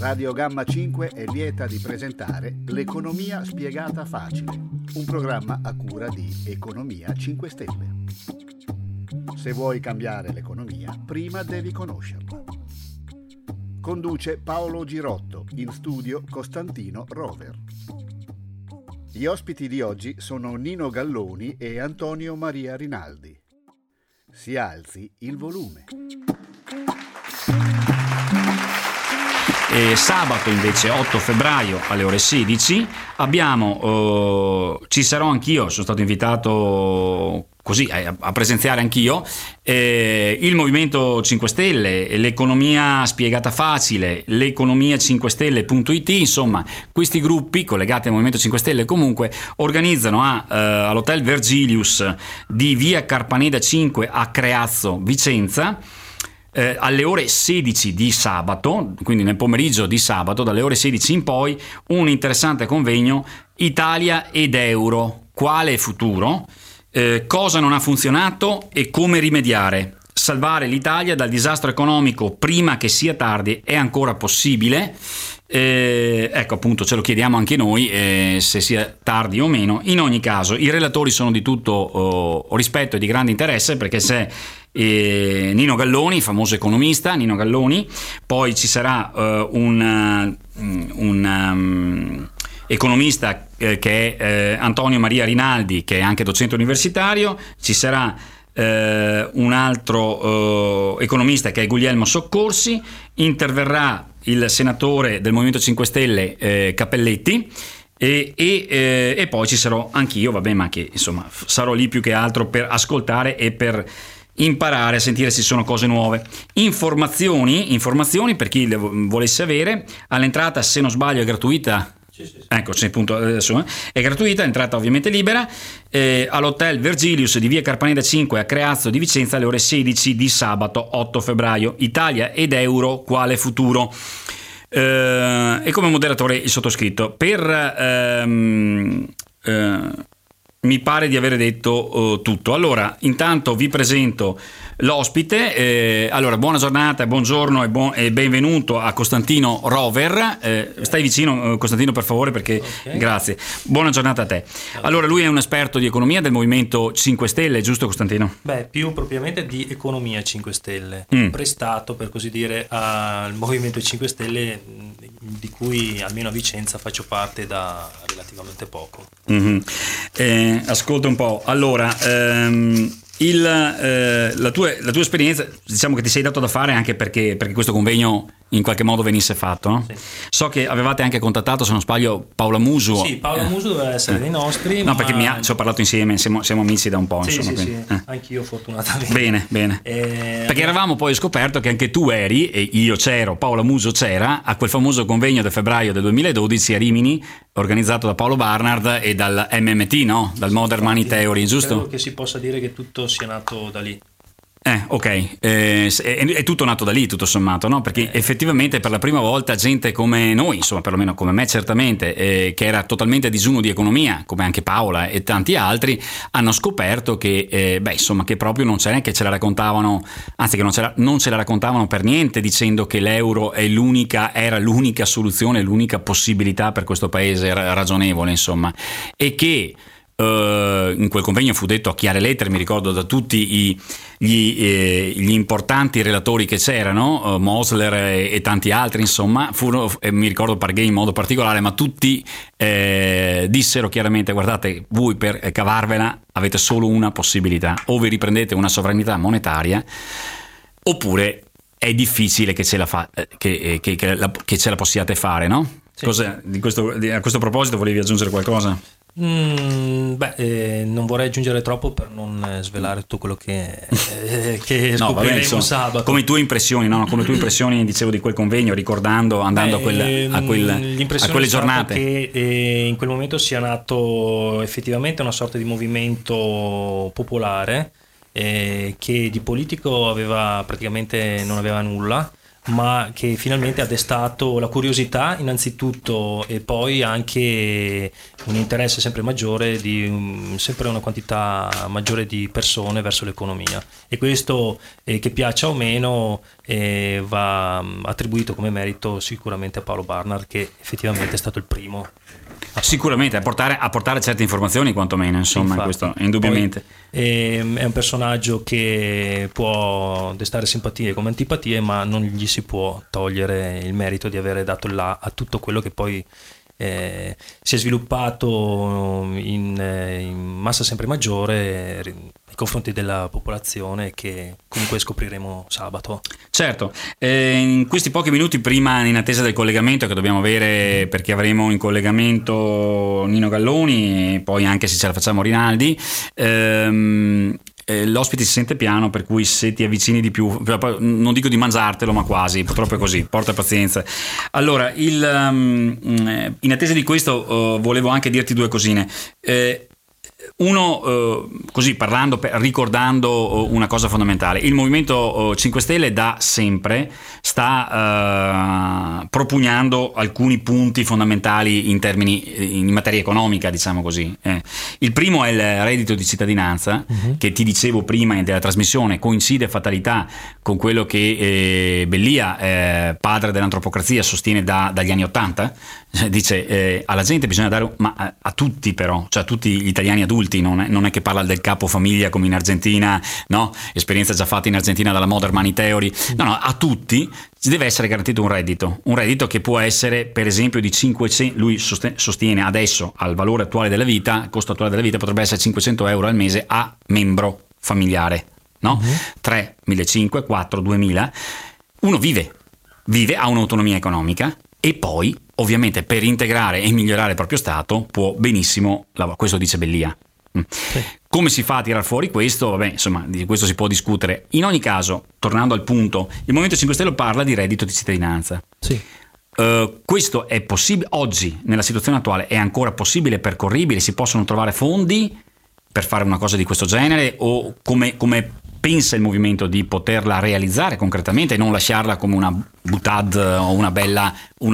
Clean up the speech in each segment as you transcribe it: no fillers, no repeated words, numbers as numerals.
Radio Gamma 5 è lieta di presentare L'Economia Spiegata Facile, un programma a cura di Economia 5 Stelle. Se vuoi cambiare l'economia, prima devi conoscerla. Conduce Paolo Girotto, in studio Costantino Rover. Gli ospiti di oggi sono Nino Galloni e Antonio Maria Rinaldi. Si alzi il volume. E sabato invece 8 febbraio alle ore 16 abbiamo ci sarò anch'io, sono stato invitato così a presenziare anch'io il Movimento 5 Stelle, l'Economia Spiegata Facile, l'economia5stelle.it, insomma questi gruppi collegati al Movimento 5 Stelle comunque organizzano all'Hotel Vergilius di via Carpaneda 5 a Creazzo, Vicenza, alle ore 16 di sabato, quindi nel pomeriggio di sabato, dalle ore 16 in poi, un interessante convegno Italia ed Euro, quale futuro, cosa non ha funzionato e come rimediare. Salvare l'Italia dal disastro economico prima che sia tardi è ancora possibile? Ecco appunto, ce lo chiediamo anche noi se sia tardi o meno. In ogni caso i relatori sono di tutto rispetto e di grande interesse, perché c'è Nino Galloni, famoso economista Nino Galloni, poi ci sarà un economista che è Antonio Maria Rinaldi, che è anche docente universitario, ci sarà un altro economista che è Guglielmo Soccorsi, interverrà il senatore del Movimento 5 Stelle Cappelletti e poi ci sarò anch'io, ma che insomma sarò lì più che altro per ascoltare e per imparare a sentire se ci sono cose nuove. Informazioni per chi le volesse avere. All'entrata, se non sbaglio, è gratuita. Sì. Ecco, appunto, adesso è gratuita, entrata ovviamente libera, all'Hotel Vergilius di via Carpaneda 5 a Creazzo di Vicenza alle ore 16 di sabato 8 febbraio. Italia ed Euro, quale futuro? E come moderatore il sottoscritto. Mi pare di avere detto tutto. Allora, intanto vi presento l'ospite. Allora, buona giornata, buongiorno e benvenuto a Costantino Rover. Stai vicino, Costantino, per favore, perché okay. Grazie. Buona giornata a te. Allora, lui è un esperto di economia del Movimento 5 Stelle, giusto Costantino? Beh, più propriamente di Economia 5 Stelle, prestato per così dire al Movimento 5 Stelle, di cui almeno a Vicenza faccio parte da relativamente poco. Mm-hmm. Ascolta un po', allora la tua esperienza, diciamo che ti sei dato da fare anche perché questo convegno in qualche modo venisse fatto, no? Sì. So che avevate anche contattato, se non sbaglio, Paola Muso. Sì, Paola Muso doveva essere dei nostri. No, ma... perché ci ho parlato insieme, siamo amici da un po'. Sì, insomma, sì. Anch'io fortunatamente. Bene. Perché eravamo poi scoperto che anche tu eri, e io c'ero, Paola Muso c'era, a quel famoso convegno del febbraio del 2012 a Rimini, organizzato da Paolo Barnard e dal MMT, no? Dal Modern Money Theory, giusto? Credo che si possa dire che tutto sia nato da lì. È tutto nato da lì, tutto sommato, no? Perché effettivamente per la prima volta gente come noi, insomma perlomeno come me certamente, che era totalmente a digiuno di economia, come anche Paola e tanti altri, hanno scoperto che che proprio non c'è, neanche ce la raccontavano, anzi che non ce la raccontavano per niente, dicendo che l'euro era l'unica soluzione, l'unica possibilità per questo paese ragionevole, insomma, e che in quel convegno fu detto a chiare lettere, mi ricordo, da tutti gli importanti relatori che c'erano, Mosler e tanti altri, insomma, furono, mi ricordo Paragone in modo particolare, ma tutti dissero chiaramente: guardate, voi per cavarvela avete solo una possibilità, o vi riprendete una sovranità monetaria, oppure è difficile che ce la possiate fare, no? Sì. A questo proposito volevi aggiungere qualcosa? Non vorrei aggiungere troppo per non svelare tutto quello che scopriremo sabato. Come tue impressioni, dicevo, di quel convegno, ricordando, andando a quelle giornate. Che in quel momento sia nato effettivamente una sorta di movimento popolare che di politico non aveva nulla, ma che finalmente ha destato la curiosità innanzitutto e poi anche un interesse sempre maggiore di sempre una quantità maggiore di persone verso l'economia, e questo che piaccia o meno va attribuito come merito sicuramente a Paolo Barnard, che effettivamente è stato il primo sicuramente a portare certe informazioni, quantomeno, insomma. Infatti, questo indubbiamente poi, è un personaggio che può destare simpatie come antipatie, ma non gli si può togliere il merito di avere dato là a tutto quello che poi si è sviluppato in massa sempre maggiore nei confronti della popolazione, che comunque scopriremo sabato. Certo, in questi pochi minuti prima, in attesa del collegamento che dobbiamo avere, perché avremo in collegamento Nino Galloni e poi anche, se ce la facciamo, Rinaldi, l'ospite si sente piano, per cui se ti avvicini di più, non dico di mangiartelo, ma quasi, purtroppo è così, porta pazienza. Allora, in attesa di questo volevo anche dirti due cosine. Uno, così parlando, ricordando una cosa fondamentale: il Movimento 5 Stelle da sempre sta propugnando alcuni punti fondamentali in termini, in materia economica, diciamo così. Il primo è il reddito di cittadinanza, che ti dicevo prima della trasmissione coincide a fatalità con quello che Bellia, padre dell'antropocrazia, sostiene dagli anni 80. Dice alla gente bisogna dare, ma a tutti, però, cioè a tutti gli italiani adulti, non è che parla del capo famiglia come in Argentina, no? Esperienza già fatta in Argentina dalla Modern Money Theory. No, a tutti deve essere garantito un reddito che può essere, per esempio, di 500, lui sostiene adesso, al valore attuale della vita, costo attuale della vita, potrebbe essere 500 euro al mese a membro familiare, no? 3, 1.500, 4, 2.000. Uno vive, ha un'autonomia economica, e poi ovviamente per integrare e migliorare il proprio stato può benissimo lavorare. Questo dice Bellia. Sì. Come si fa a tirar fuori questo? Vabbè, insomma, di questo si può discutere. In ogni caso, tornando al punto, il Movimento 5 Stelle parla di reddito di cittadinanza. Sì. Questo è possibile oggi, nella situazione attuale è ancora possibile, percorribile, si possono trovare fondi per fare una cosa di questo genere, o come pensa il movimento di poterla realizzare concretamente e non lasciarla come una butad o una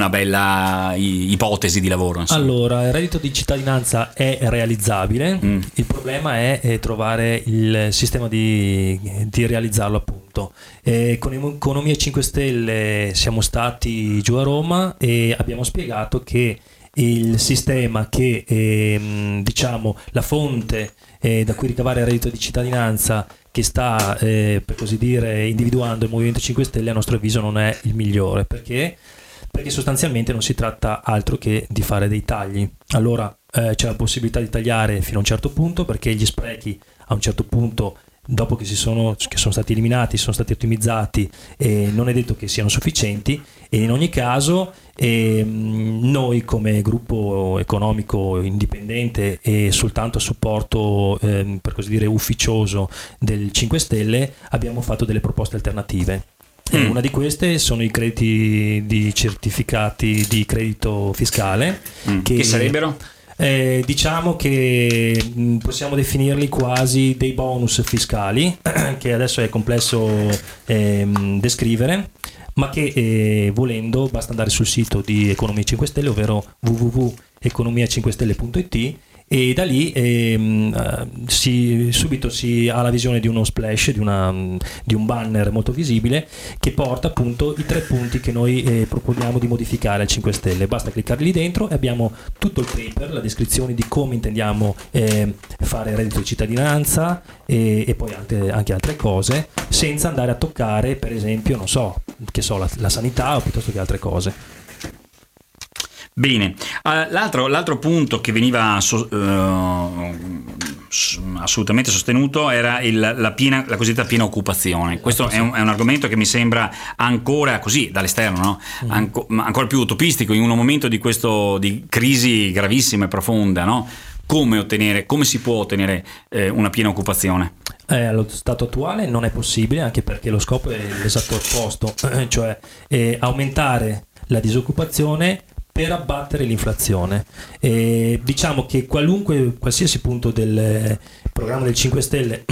bella ipotesi di lavoro, insomma. Allora, il reddito di cittadinanza è realizzabile, il problema è trovare il sistema di realizzarlo, appunto. Con Economia 5 Stelle siamo stati giù a Roma e abbiamo spiegato che il sistema che diciamo la fonte da cui ricavare il reddito di cittadinanza che sta per così dire individuando il Movimento 5 Stelle, a nostro avviso non è il migliore, perché sostanzialmente non si tratta altro che di fare dei tagli. Allora c'è la possibilità di tagliare fino a un certo punto, perché gli sprechi a un certo punto, dopo che sono stati eliminati, sono stati ottimizzati, non è detto che siano sufficienti, e in ogni caso noi come gruppo economico indipendente e soltanto a supporto per così dire ufficioso del 5 Stelle abbiamo fatto delle proposte alternative. Una di queste sono i crediti di certificati di credito fiscale, che sarebbero? Diciamo che possiamo definirli quasi dei bonus fiscali, che adesso è complesso descrivere, ma che volendo basta andare sul sito di Economia 5 Stelle, ovvero www.economia5stelle.it, e da lì subito si ha la visione di uno splash, di un banner molto visibile, che porta appunto i 3 punti che noi proponiamo di modificare al 5 Stelle. Basta cliccare lì dentro e abbiamo tutto il paper, la descrizione di come intendiamo fare reddito di cittadinanza e poi anche altre cose, senza andare a toccare, per esempio, la sanità o piuttosto che altre cose. Bene, l'altro punto che veniva assolutamente sostenuto era la cosiddetta piena occupazione. Questo è un argomento che mi sembra ancora così dall'esterno, no? Ancora più utopistico in un momento di crisi gravissima e profonda, no? Come si può ottenere una piena occupazione? Allo stato attuale non è possibile, anche perché lo scopo è l'esatto opposto, cioè aumentare la disoccupazione per abbattere l'inflazione. Diciamo che qualsiasi punto del programma del 5 Stelle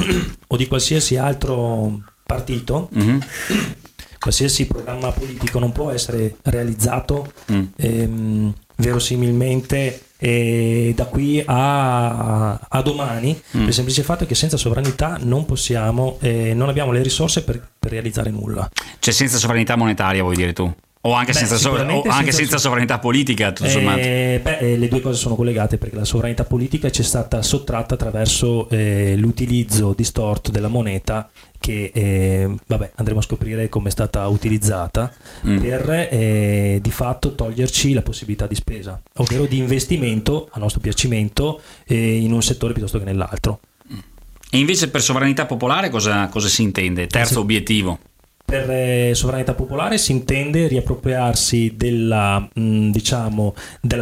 o di qualsiasi altro partito qualsiasi programma politico non può essere realizzato verosimilmente da qui a domani, per il semplice fatto che senza sovranità non possiamo, non abbiamo le risorse per realizzare nulla. Cioè senza sovranità monetaria vuoi dire tu? O anche, senza sovranità politica, tutto sommato. Le due cose sono collegate, perché la sovranità politica ci è stata sottratta attraverso l'utilizzo distorto della moneta, che andremo a scoprire come è stata utilizzata per di fatto toglierci la possibilità di spesa, ovvero di investimento a nostro piacimento in un settore piuttosto che nell'altro. E invece per sovranità popolare cosa si intende? Terzo obiettivo. Per sovranità popolare si intende riappropriarsi della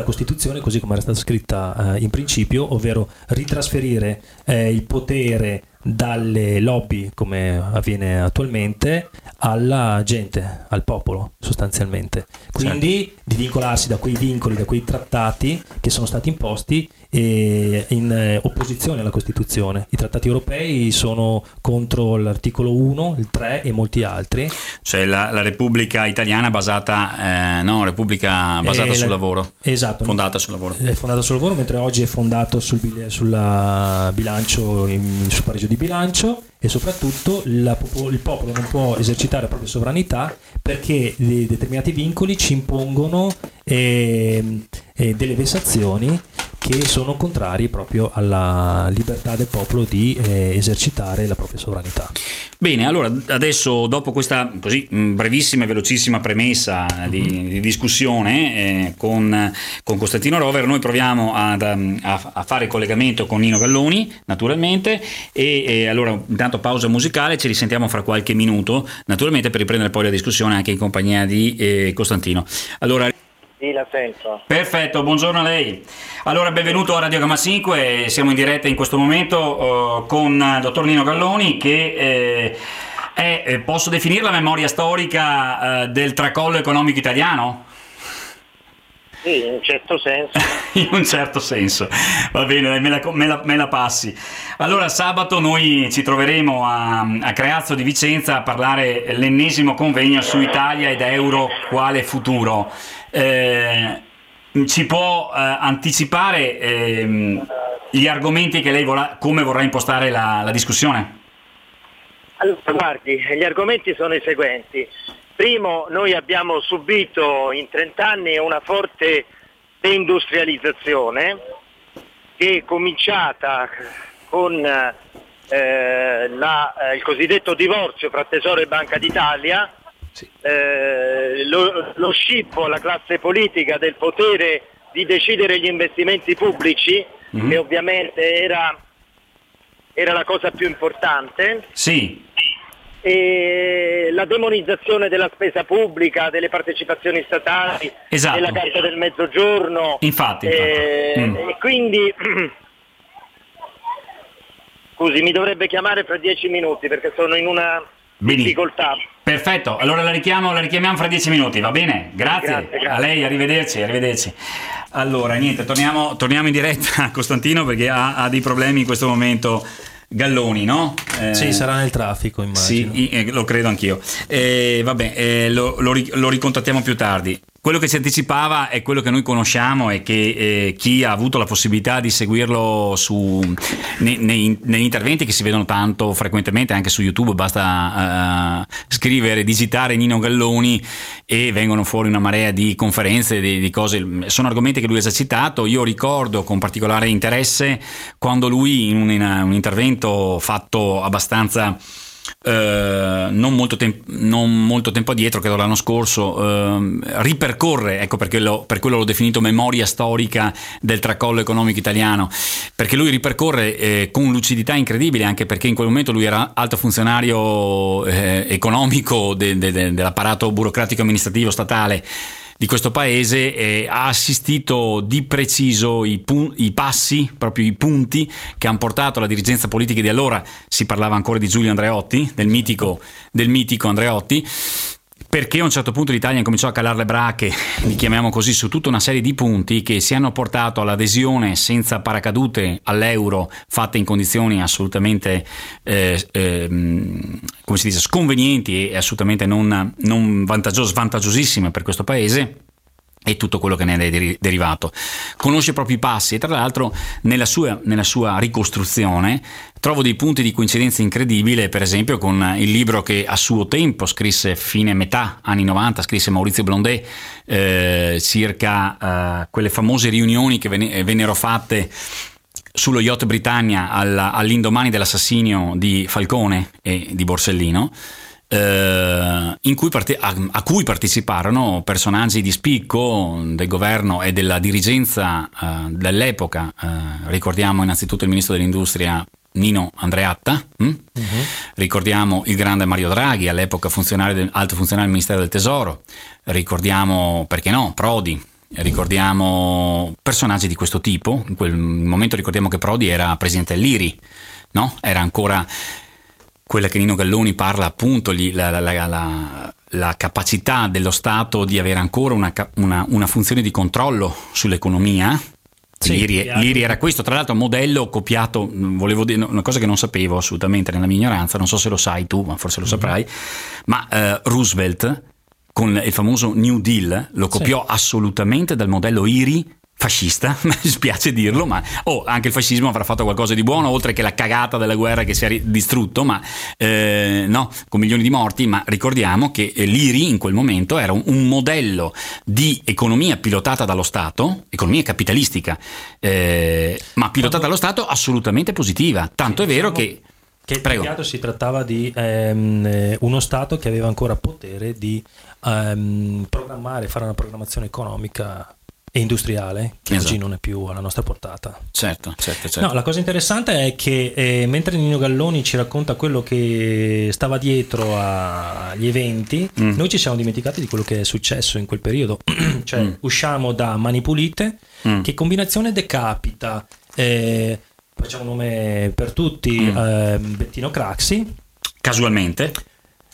Costituzione così come era stata scritta in principio, ovvero ritrasferire il potere dalle lobby, come avviene attualmente, alla gente, al popolo sostanzialmente. Quindi di vincolarsi da quei vincoli, da quei trattati che sono stati imposti in opposizione alla Costituzione. I trattati europei sono contro l'articolo 1, il 3 e molti altri. Cioè la Repubblica italiana basata sul lavoro. Esatto. Fondata sul lavoro. È fondata sul lavoro, mentre oggi è fondato sul pareggio di bilancio. E soprattutto il popolo non può esercitare la propria sovranità, perché determinati vincoli ci impongono delle vessazioni che sono contrari proprio alla libertà del popolo di esercitare la propria sovranità. Bene, allora adesso, dopo questa così brevissima e velocissima premessa di discussione con Costantino Rover, noi proviamo a fare collegamento con Nino Galloni, naturalmente, e allora intanto pausa musicale, ci risentiamo fra qualche minuto, naturalmente, per riprendere poi la discussione anche in compagnia di Costantino. Allora, sì, la sento. Perfetto, buongiorno a lei. Allora, benvenuto a Radio Gamma 5, siamo in diretta in questo momento con il dottor Nino Galloni, che è, posso definire, la memoria storica del tracollo economico italiano? Sì, in un certo senso. In un certo senso, va bene, me la passi. Allora, sabato noi ci troveremo a Creazzo di Vicenza a parlare l'ennesimo convegno su Italia ed euro quale futuro. Ci può anticipare gli argomenti che lei come vorrà impostare la discussione? Allora, guardi, gli argomenti sono i seguenti. Primo, noi abbiamo subito in 30 anni una forte deindustrializzazione che è cominciata con il cosiddetto divorzio fra Tesoro e Banca d'Italia, lo scippo alla classe politica del potere di decidere gli investimenti pubblici, che ovviamente era la cosa più importante. Sì. E la demonizzazione della spesa pubblica, delle partecipazioni statali, esatto, della Carta del Mezzogiorno. Infatti. E quindi scusi, mi dovrebbe chiamare fra 10 minuti perché sono in una difficoltà. Perfetto, allora la richiamiamo fra 10 minuti, va bene? Grazie. A lei, arrivederci. Allora niente, torniamo in diretta a Costantino, perché ha dei problemi in questo momento Galloni, no? Sì, sarà nel traffico, immagino. Sì, lo credo anch'io. Lo ricontattiamo più tardi. Quello che si anticipava è quello che noi conosciamo e che chi ha avuto la possibilità di seguirlo negli interventi che si vedono tanto frequentemente anche su YouTube, basta digitare Nino Galloni e vengono fuori una marea di conferenze, di cose, sono argomenti che lui ha esercitato. Io ricordo con particolare interesse quando lui in un intervento fatto abbastanza non molto tempo addietro, credo l'anno scorso, ripercorre, ecco perché per quello l'ho definito memoria storica del tracollo economico italiano, perché lui ripercorre con lucidità incredibile, anche perché in quel momento lui era alto funzionario economico dell'apparato burocratico amministrativo statale di questo paese, ha assistito di preciso i passi, proprio i punti che hanno portato la dirigenza politica di allora, si parlava ancora di Giulio Andreotti, del mitico Andreotti, perché a un certo punto l'Italia incominciò a calare le bracche, li chiamiamo così, su tutta una serie di punti che si hanno portato all'adesione senza paracadute all'euro, fatta in condizioni assolutamente come si dice, sconvenienti e assolutamente non svantaggiosissime per questo paese, e tutto quello che ne è derivato. Conosce i propri passi e tra l'altro nella sua ricostruzione trovo dei punti di coincidenza incredibile, per esempio con il libro che a suo tempo scrisse, fine metà anni 90, scrisse Maurizio Blondet circa quelle famose riunioni che vennero fatte sullo yacht Britannia all'indomani dell'assassinio di Falcone e di Borsellino, a cui parteciparono personaggi di spicco del governo e della dirigenza dell'epoca. Ricordiamo innanzitutto il ministro dell'industria Nino Andreatta, ricordiamo il grande Mario Draghi, all'epoca alto funzionario del Ministero del Tesoro, ricordiamo, perché no, Prodi, ricordiamo personaggi di questo tipo. In quel momento ricordiamo che Prodi era presidente dell'IRI, no? Era ancora quella che Nino Galloni parla, appunto, la capacità dello Stato di avere ancora una funzione di controllo sull'economia. Sì, l'IRI era questo, tra l'altro, modello copiato, volevo dire una cosa che non sapevo assolutamente nella mia ignoranza, non so se lo sai tu, ma forse lo saprai, ma Roosevelt con il famoso New Deal lo copiò assolutamente dal modello IRI fascista, mi spiace dirlo, ma anche il fascismo avrà fatto qualcosa di buono, oltre che la cagata della guerra che si è distrutto, ma no, con milioni di morti. Ma ricordiamo che l'IRI in quel momento era un modello di economia pilotata dallo Stato, economia capitalistica, ma pilotata dallo Stato assolutamente positiva, tanto è vero che si trattava di uno Stato che aveva ancora potere di programmare, fare una programmazione economica e industriale, che oggi non è più alla nostra portata. Certo. No, la cosa interessante è che mentre Nino Galloni ci racconta quello che stava dietro agli eventi, noi ci siamo dimenticati di quello che è successo in quel periodo. Cioè, usciamo da Mani Pulite, che combinazione decapita, facciamo un nome per tutti, Bettino Craxi. Casualmente.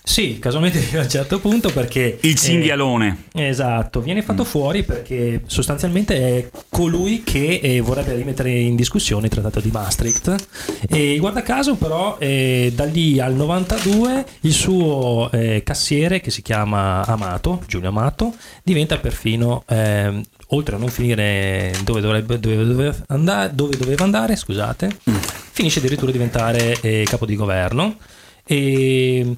Sì, casualmente a un certo punto, perché il cinghialone esatto, viene fatto fuori perché sostanzialmente è colui che vorrebbe rimettere in discussione il trattato di Maastricht, e guarda caso però da lì al 92 il suo cassiere, che si chiama Amato, Giulio Amato, diventa perfino oltre a non finire dove doveva andare, scusate, finisce addirittura a diventare capo di governo. E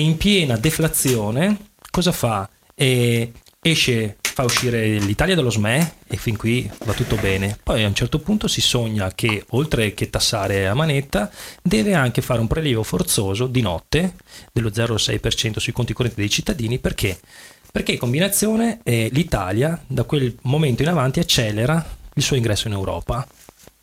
in piena deflazione cosa fa? Fa uscire l'Italia dallo SME, e fin qui va tutto bene. Poi a un certo punto si sogna che, oltre che tassare a manetta, deve anche fare un prelievo forzoso di notte dello 0,6% sui conti correnti dei cittadini. Perché in combinazione l'Italia da quel momento in avanti accelera il suo ingresso in Europa.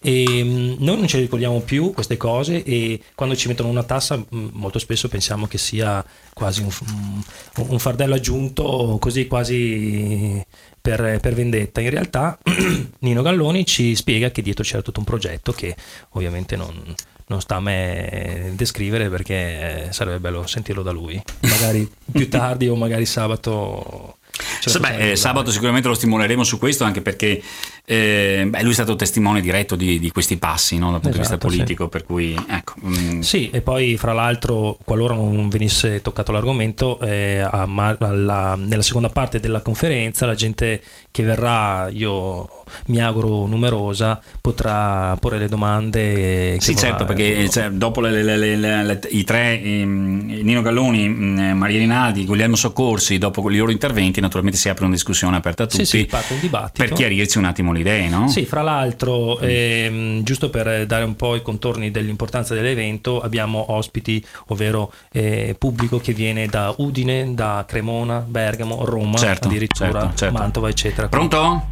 E noi non ci ricordiamo più queste cose, e quando ci mettono una tassa molto spesso pensiamo che sia quasi un fardello aggiunto, così quasi per vendetta. In realtà Nino Galloni ci spiega che dietro c'era tutto un progetto che ovviamente non sta a me descrivere, perché sarebbe bello sentirlo da lui, magari più tardi o magari sabato. Sabato sicuramente lo stimoleremo su questo, anche perché lui è stato testimone diretto di questi passi, no, dal punto di vista politico, per cui ecco. Sì, e poi fra l'altro, qualora non venisse toccato l'argomento, nella seconda parte della conferenza la gente che verrà, io mi auguro numerosa, potrà porre le domande. Sì, certo, perché dopo i tre, Nino Galloni, Maria Rinaldi, Guglielmo Soccorsi, dopo i loro interventi naturalmente si apre una discussione aperta a tutti, parte un dibattito per chiarirci un attimo le idee, no? Sì, fra l'altro, giusto per dare un po' i contorni dell'importanza dell'evento, abbiamo ospiti, ovvero pubblico che viene da Udine, da Cremona, Bergamo, Roma, addirittura certo. Mantova, eccetera. Pronto?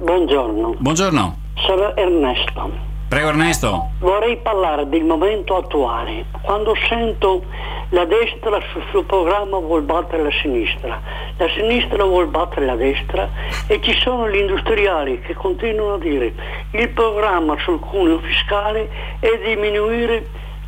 Buongiorno. Sono Ernesto. Prego, Ernesto. Vorrei parlare del momento attuale. Quando sento la destra sul suo programma vuol battere la sinistra vuol battere la destra, e ci sono gli industriali che continuano a dire il programma sul cuneo fiscale è diminuire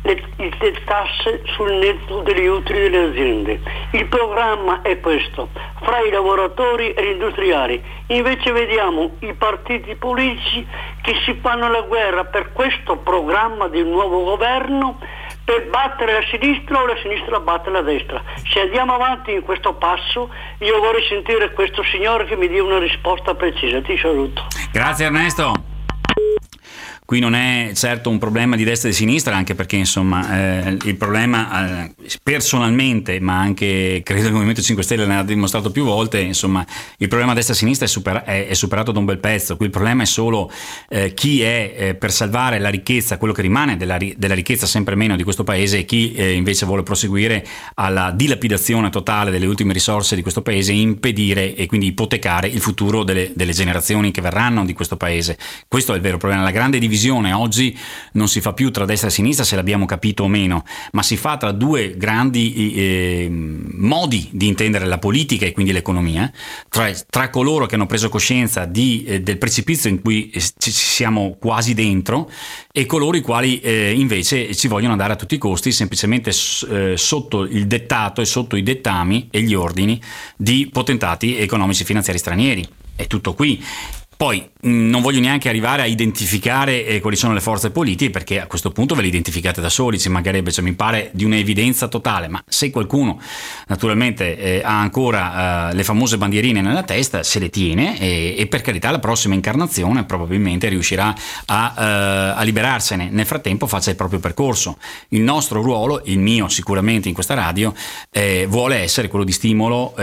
le tasse sul netto degli utili delle aziende. Il programma è questo, fra i lavoratori e gli industriali. Invece vediamo i partiti politici che si fanno la guerra per questo programma del nuovo governo, per battere la sinistra o la sinistra batte la destra. Se andiamo avanti in questo passo, io vorrei sentire questo signore che mi dia una risposta precisa. Ti saluto. Grazie Ernesto. Qui non è certo un problema di destra e di sinistra, anche perché insomma il problema personalmente, ma anche credo il Movimento 5 Stelle ne ha dimostrato più volte, insomma il problema destra e sinistra è superato da un bel pezzo. Qui il problema è solo chi è per salvare la ricchezza, quello che rimane della ricchezza sempre meno di questo paese, e chi invece vuole proseguire alla dilapidazione totale delle ultime risorse di questo paese e impedire e quindi ipotecare il futuro delle generazioni che verranno di questo paese. Questo è il vero problema, la grande divisione. Oggi non si fa più tra destra e sinistra, se l'abbiamo capito o meno, ma si fa tra due grandi modi di intendere la politica e quindi l'economia, tra coloro che hanno preso coscienza del precipizio in cui ci siamo quasi dentro e coloro i quali invece ci vogliono andare a tutti i costi, semplicemente sotto il dettato e sotto i dettami e gli ordini di potentati economici e finanziari stranieri. È tutto qui. Poi non voglio neanche arrivare a identificare quali sono le forze politiche, perché a questo punto ve le identificate da soli, ci mancherebbe, cioè mi pare di un'evidenza totale, ma se qualcuno naturalmente ha ancora le famose bandierine nella testa, se le tiene e per carità la prossima incarnazione probabilmente riuscirà a liberarsene, nel frattempo faccia il proprio percorso. Il nostro ruolo, il mio sicuramente in questa radio, vuole essere quello di stimolo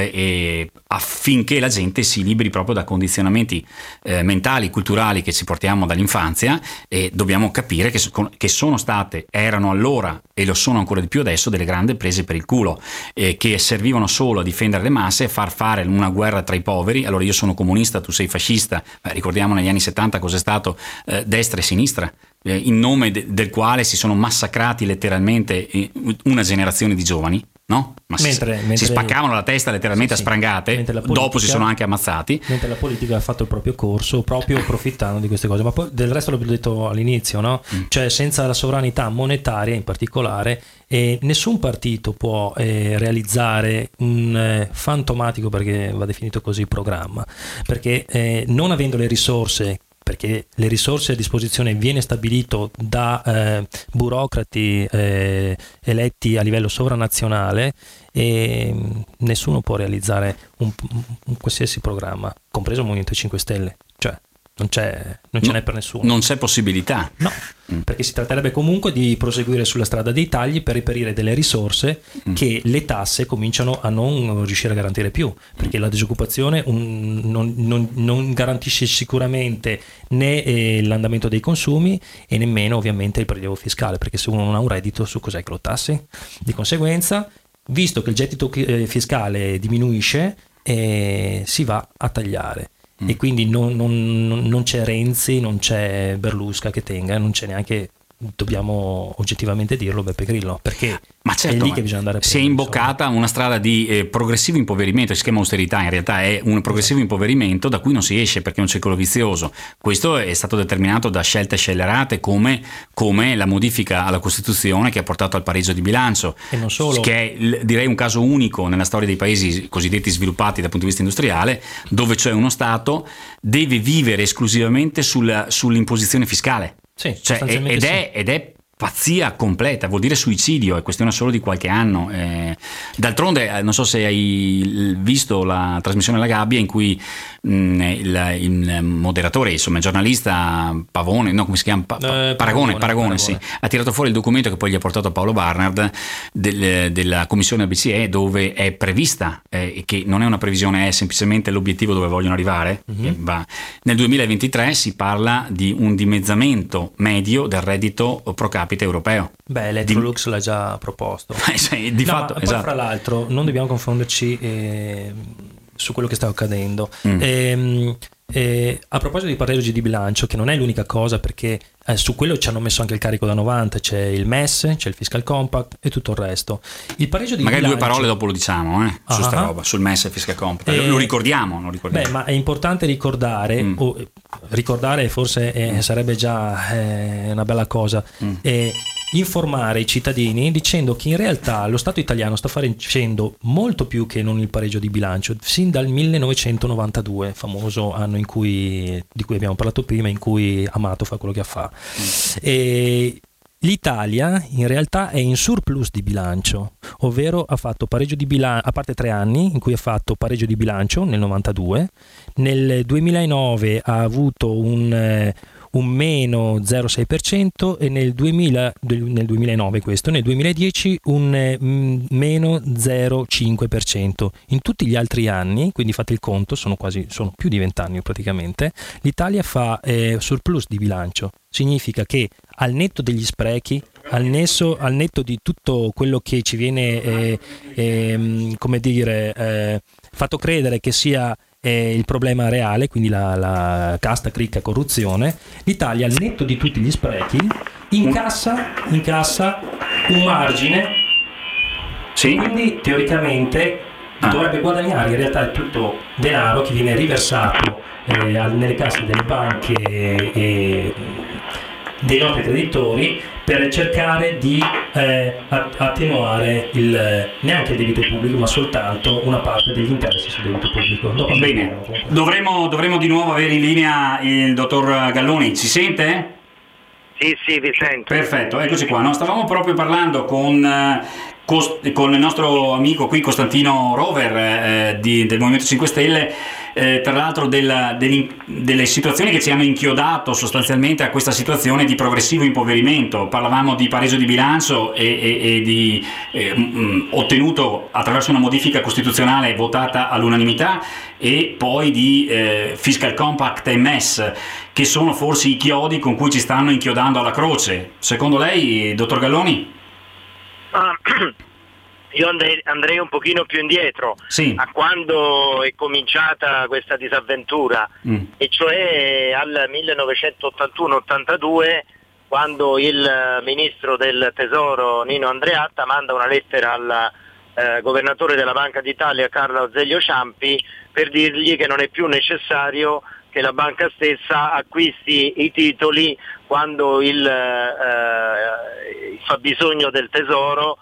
affinché la gente si liberi proprio da condizionamenti mentali, culturali che ci portiamo dall'infanzia, e dobbiamo capire che erano allora e lo sono ancora di più adesso delle grandi prese per il culo che servivano solo a difendere le masse e far fare una guerra tra i poveri. Allora io sono comunista, tu sei fascista, ricordiamo negli anni 70 cos'è stato destra e sinistra, in nome del quale si sono massacrati letteralmente una generazione di giovani. No? Ma mentre si spaccavano la testa letteralmente a sprangate, dopo si sono anche ammazzati. Mentre la politica ha fatto il proprio corso, proprio approfittando di queste cose. Ma poi del resto l'abbiamo detto all'inizio, no? Cioè senza la sovranità monetaria in particolare nessun partito può realizzare un fantomatico, perché va definito così, programma, perché non avendo le risorse, perché le risorse a disposizione viene stabilito da burocrati eletti a livello sovranazionale, e nessuno può realizzare un qualsiasi programma, compreso il Movimento 5 Stelle, cioè non ce n'è per nessuno. Non c'è possibilità. No, perché si tratterebbe comunque di proseguire sulla strada dei tagli per reperire delle risorse che le tasse cominciano a non riuscire a garantire più, perché la disoccupazione non garantisce sicuramente né l'andamento dei consumi e nemmeno ovviamente il prelievo fiscale, perché se uno non ha un reddito su cos'è che lo tassi? Di conseguenza, visto che il gettito fiscale diminuisce, si va a tagliare. E quindi non c'è Renzi, non c'è Berlusca che tenga, non c'è neanche, dobbiamo oggettivamente dirlo, Beppe Grillo, perché certo, è lì che bisogna andare. Si è imboccata una strada di progressivo impoverimento. Il schema austerità in realtà è un progressivo impoverimento da cui non si esce, perché è un circolo vizioso. Questo è stato determinato da scelte scellerate come la modifica alla Costituzione che ha portato al pareggio di bilancio, e non solo, che è direi un caso unico nella storia dei paesi cosiddetti sviluppati dal punto di vista industriale, dove cioè uno Stato deve vivere esclusivamente sull'imposizione fiscale. Sì, ed è pazzia completa, vuol dire suicidio, è questione solo di qualche anno. D'altronde, non so se hai visto la trasmissione La Gabbia, in cui il moderatore, insomma il giornalista Pavone, no, come si chiama? Paragone. Sì, ha tirato fuori il documento che poi gli ha portato a Paolo Barnard della commissione BCE, dove è prevista, che non è una previsione, è semplicemente l'obiettivo dove vogliono arrivare. Nel 2023 si parla di un dimezzamento medio del reddito pro capite europeo. Beh, Electrolux l'ha già proposto. Di fatto, esatto. Fra l'altro non dobbiamo confonderci su quello che sta accadendo. A proposito di pareggio di bilancio, che non è l'unica cosa, perché su quello ci hanno messo anche il carico da 90, c'è il MES, c'è il Fiscal Compact e tutto il resto. Il pareggio di magari bilancio... due parole dopo lo diciamo su sta roba, sul MES e Fiscal Compact, lo ricordiamo. Beh, ma è importante ricordare ricordare forse sarebbe già una bella cosa informare i cittadini dicendo che in realtà lo Stato italiano sta facendo molto più che non il pareggio di bilancio sin dal 1992, famoso anno di cui abbiamo parlato prima, in cui Amato fa quello che fa. E l'Italia in realtà è in surplus di bilancio, ovvero ha fatto pareggio di bilancio, a parte 3 anni in cui ha fatto pareggio di bilancio nel 92, nel 2009 ha avuto un meno 0,6% e nel 2010 un meno 0,5%. In tutti gli altri anni, quindi fate il conto, sono più di 20 anni praticamente, l'Italia fa surplus di bilancio. Significa che al netto degli sprechi, al netto di tutto quello che ci viene fatto credere che sia il problema reale, quindi la casta, cricca, corruzione, l'Italia al netto di tutti gli sprechi incassa un margine, sì. Quindi teoricamente dovrebbe guadagnare, in realtà è tutto denaro che viene riversato nelle casse delle banche e dei nostri creditori per cercare di attenuare neanche il debito pubblico, ma soltanto una parte degli interessi sul debito pubblico. Bene, dovremo di nuovo avere in linea il dottor Galloni, ci sente? Sì, vi sento. Perfetto, eccoci qua, no? Stavamo proprio parlando con il nostro amico qui Costantino Rover del Movimento 5 Stelle, tra l'altro delle situazioni che ci hanno inchiodato sostanzialmente a questa situazione di progressivo impoverimento. Parlavamo di pareggio di bilancio e di ottenuto attraverso una modifica costituzionale votata all'unanimità, e poi di Fiscal Compact e MES, che sono forse i chiodi con cui ci stanno inchiodando alla croce. Secondo lei, dottor Galloni? Io andrei un pochino più indietro, sì, a quando è cominciata questa disavventura, e cioè al 1981-82, quando il ministro del Tesoro Nino Andreatta manda una lettera al governatore della Banca d'Italia Carlo Azeglio Ciampi per dirgli che non è più necessario che la banca stessa acquisti i titoli quando il fabbisogno del Tesoro,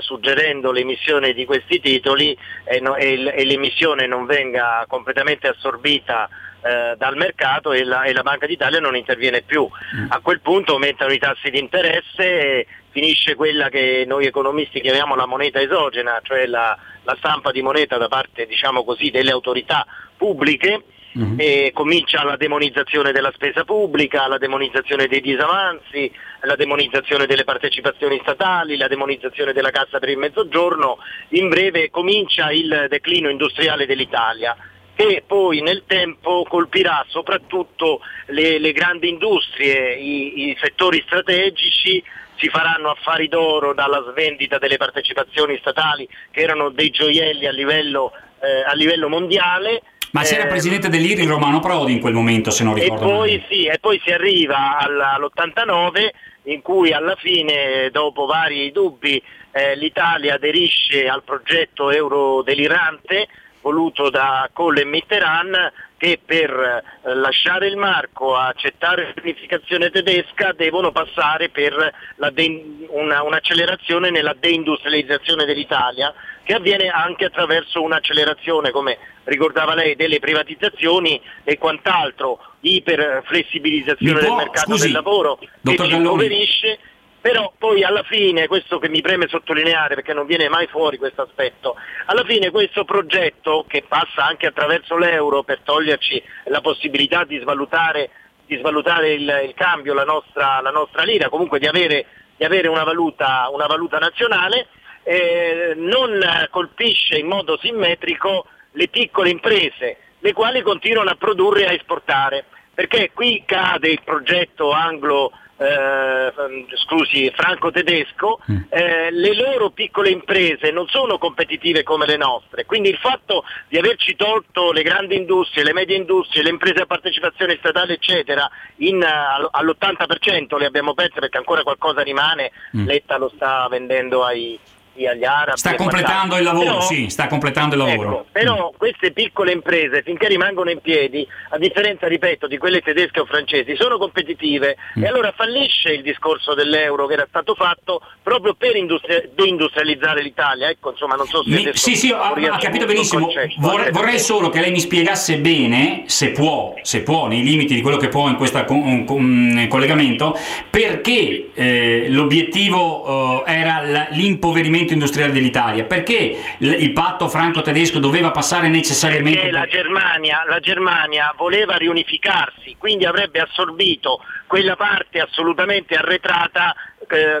suggerendo l'emissione di questi titoli e l'emissione non venga completamente assorbita dal mercato e la Banca d'Italia non interviene più. A quel punto aumentano i tassi di interesse e finisce quella che noi economisti chiamiamo la moneta esogena, cioè la stampa di moneta da parte, diciamo così, delle autorità pubbliche. E comincia la demonizzazione della spesa pubblica, la demonizzazione dei disavanzi, la demonizzazione delle partecipazioni statali, la demonizzazione della Cassa per il Mezzogiorno. In breve comincia il declino industriale dell'Italia, che poi nel tempo colpirà soprattutto le grandi industrie, i settori strategici. Si faranno affari d'oro dalla svendita delle partecipazioni statali, che erano dei gioielli a livello mondiale. Ma c'era presidente dell'IRI Romano Prodi in quel momento, se non ricordo male. Sì, e poi si arriva all'89, in cui alla fine, dopo vari dubbi, l'Italia aderisce al progetto euro delirante voluto da Kohl e Mitterrand, che per lasciare il marco, accettare l'unificazione tedesca, devono passare per un'accelerazione nella deindustrializzazione dell'Italia, che avviene anche attraverso un'accelerazione, come ricordava lei, delle privatizzazioni e quant'altro, iperflessibilizzazione del mercato del lavoro, che ci impoverisce. Però poi alla fine, questo che mi preme sottolineare perché non viene mai fuori questo aspetto, alla fine questo progetto, che passa anche attraverso l'euro per toglierci la possibilità di svalutare il cambio, la nostra lira, comunque di avere una valuta nazionale, non colpisce in modo simmetrico le piccole imprese, le quali continuano a produrre e a esportare, perché qui cade il progetto franco-tedesco. Le loro piccole imprese non sono competitive come le nostre, quindi il fatto di averci tolto le grandi industrie, le medie industrie, le imprese a partecipazione statale eccetera, all'80% le abbiamo perse, perché ancora qualcosa rimane. Letta lo sta vendendo ai sia gli arabi. Sta completando il lavoro, però, sì, sta completando il lavoro. Ecco, però queste piccole imprese, finché rimangono in piedi, a differenza, ripeto, di quelle tedesche o francesi, sono competitive. E allora fallisce il discorso dell'euro che era stato fatto proprio per deindustrializzare l'Italia. Ecco, insomma, non so se ha capito benissimo. Vorrei solo che lei mi spiegasse bene, se può, nei limiti di quello che può in questo collegamento, perché l'obiettivo era l'impoverimento industriale dell'Italia, perché il patto franco-tedesco doveva passare necessariamente... Perché la Germania voleva riunificarsi, quindi avrebbe assorbito quella parte assolutamente arretrata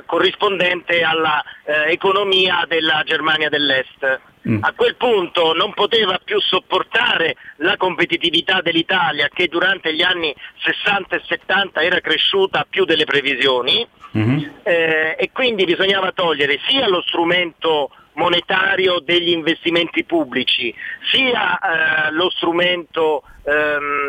corrispondente alla economia della Germania dell'Est. A quel punto non poteva più sopportare la competitività dell'Italia, che durante gli anni 60 e 70 era cresciuta più delle previsioni, e quindi bisognava togliere sia lo strumento monetario degli investimenti pubblici, sia lo strumento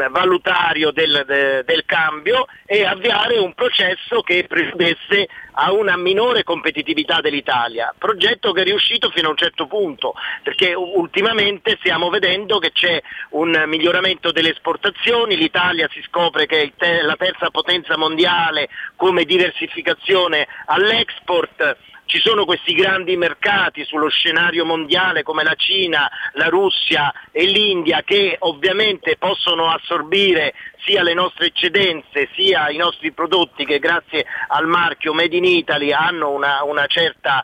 valutario del cambio, e avviare un processo che prevedesse a una minore competitività dell'Italia, progetto che è riuscito fino a un certo punto, perché ultimamente stiamo vedendo che c'è un miglioramento delle esportazioni, l'Italia si scopre che è la terza potenza mondiale come diversificazione all'export. Ci sono questi grandi mercati sullo scenario mondiale come la Cina, la Russia e l'India, che ovviamente possono assorbire sia le nostre eccedenze sia i nostri prodotti, che grazie al marchio Made in Italy hanno una certa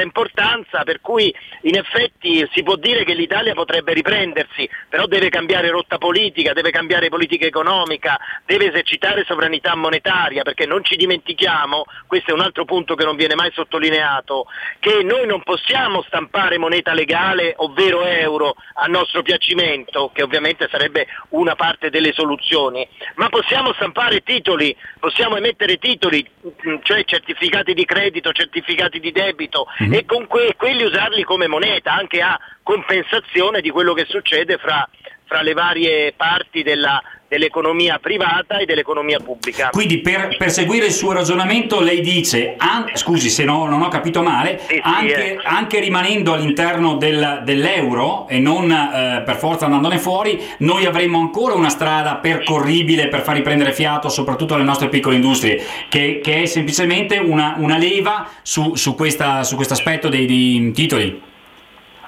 importanza, per cui in effetti si può dire che l'Italia potrebbe riprendersi, però deve cambiare rotta politica, deve cambiare politica economica, deve esercitare sovranità monetaria, perché non ci dimentichiamo, questo è un altro punto che non viene mai sottolineato, che noi non possiamo stampare moneta legale, ovvero euro, a nostro piacimento, che ovviamente sarebbe una parte delle soluzioni, ma possiamo stampare titoli, possiamo emettere titoli, cioè certificati di credito, certificati di debito, e con quelli usarli come moneta, anche a compensazione di quello che succede fra le varie parti dell'economia privata e dell'economia pubblica. Quindi per seguire il suo ragionamento lei dice, scusi se non ho capito male, anche rimanendo all'interno dell'euro e non per forza andandone fuori, noi avremo ancora una strada percorribile per far riprendere fiato soprattutto alle nostre piccole industrie, che è semplicemente una leva su questo aspetto dei titoli.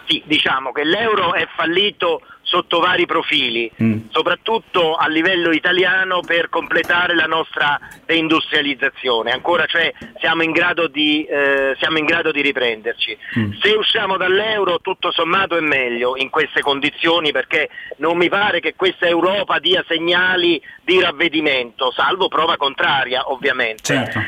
Sì, diciamo che l'euro è fallito sotto vari profili, soprattutto a livello italiano per completare la nostra deindustrializzazione. Ancora, cioè, siamo in grado di riprenderci. Se usciamo dall'euro, tutto sommato è meglio in queste condizioni, perché non mi pare che questa Europa dia segnali di ravvedimento, salvo prova contraria ovviamente. Certo.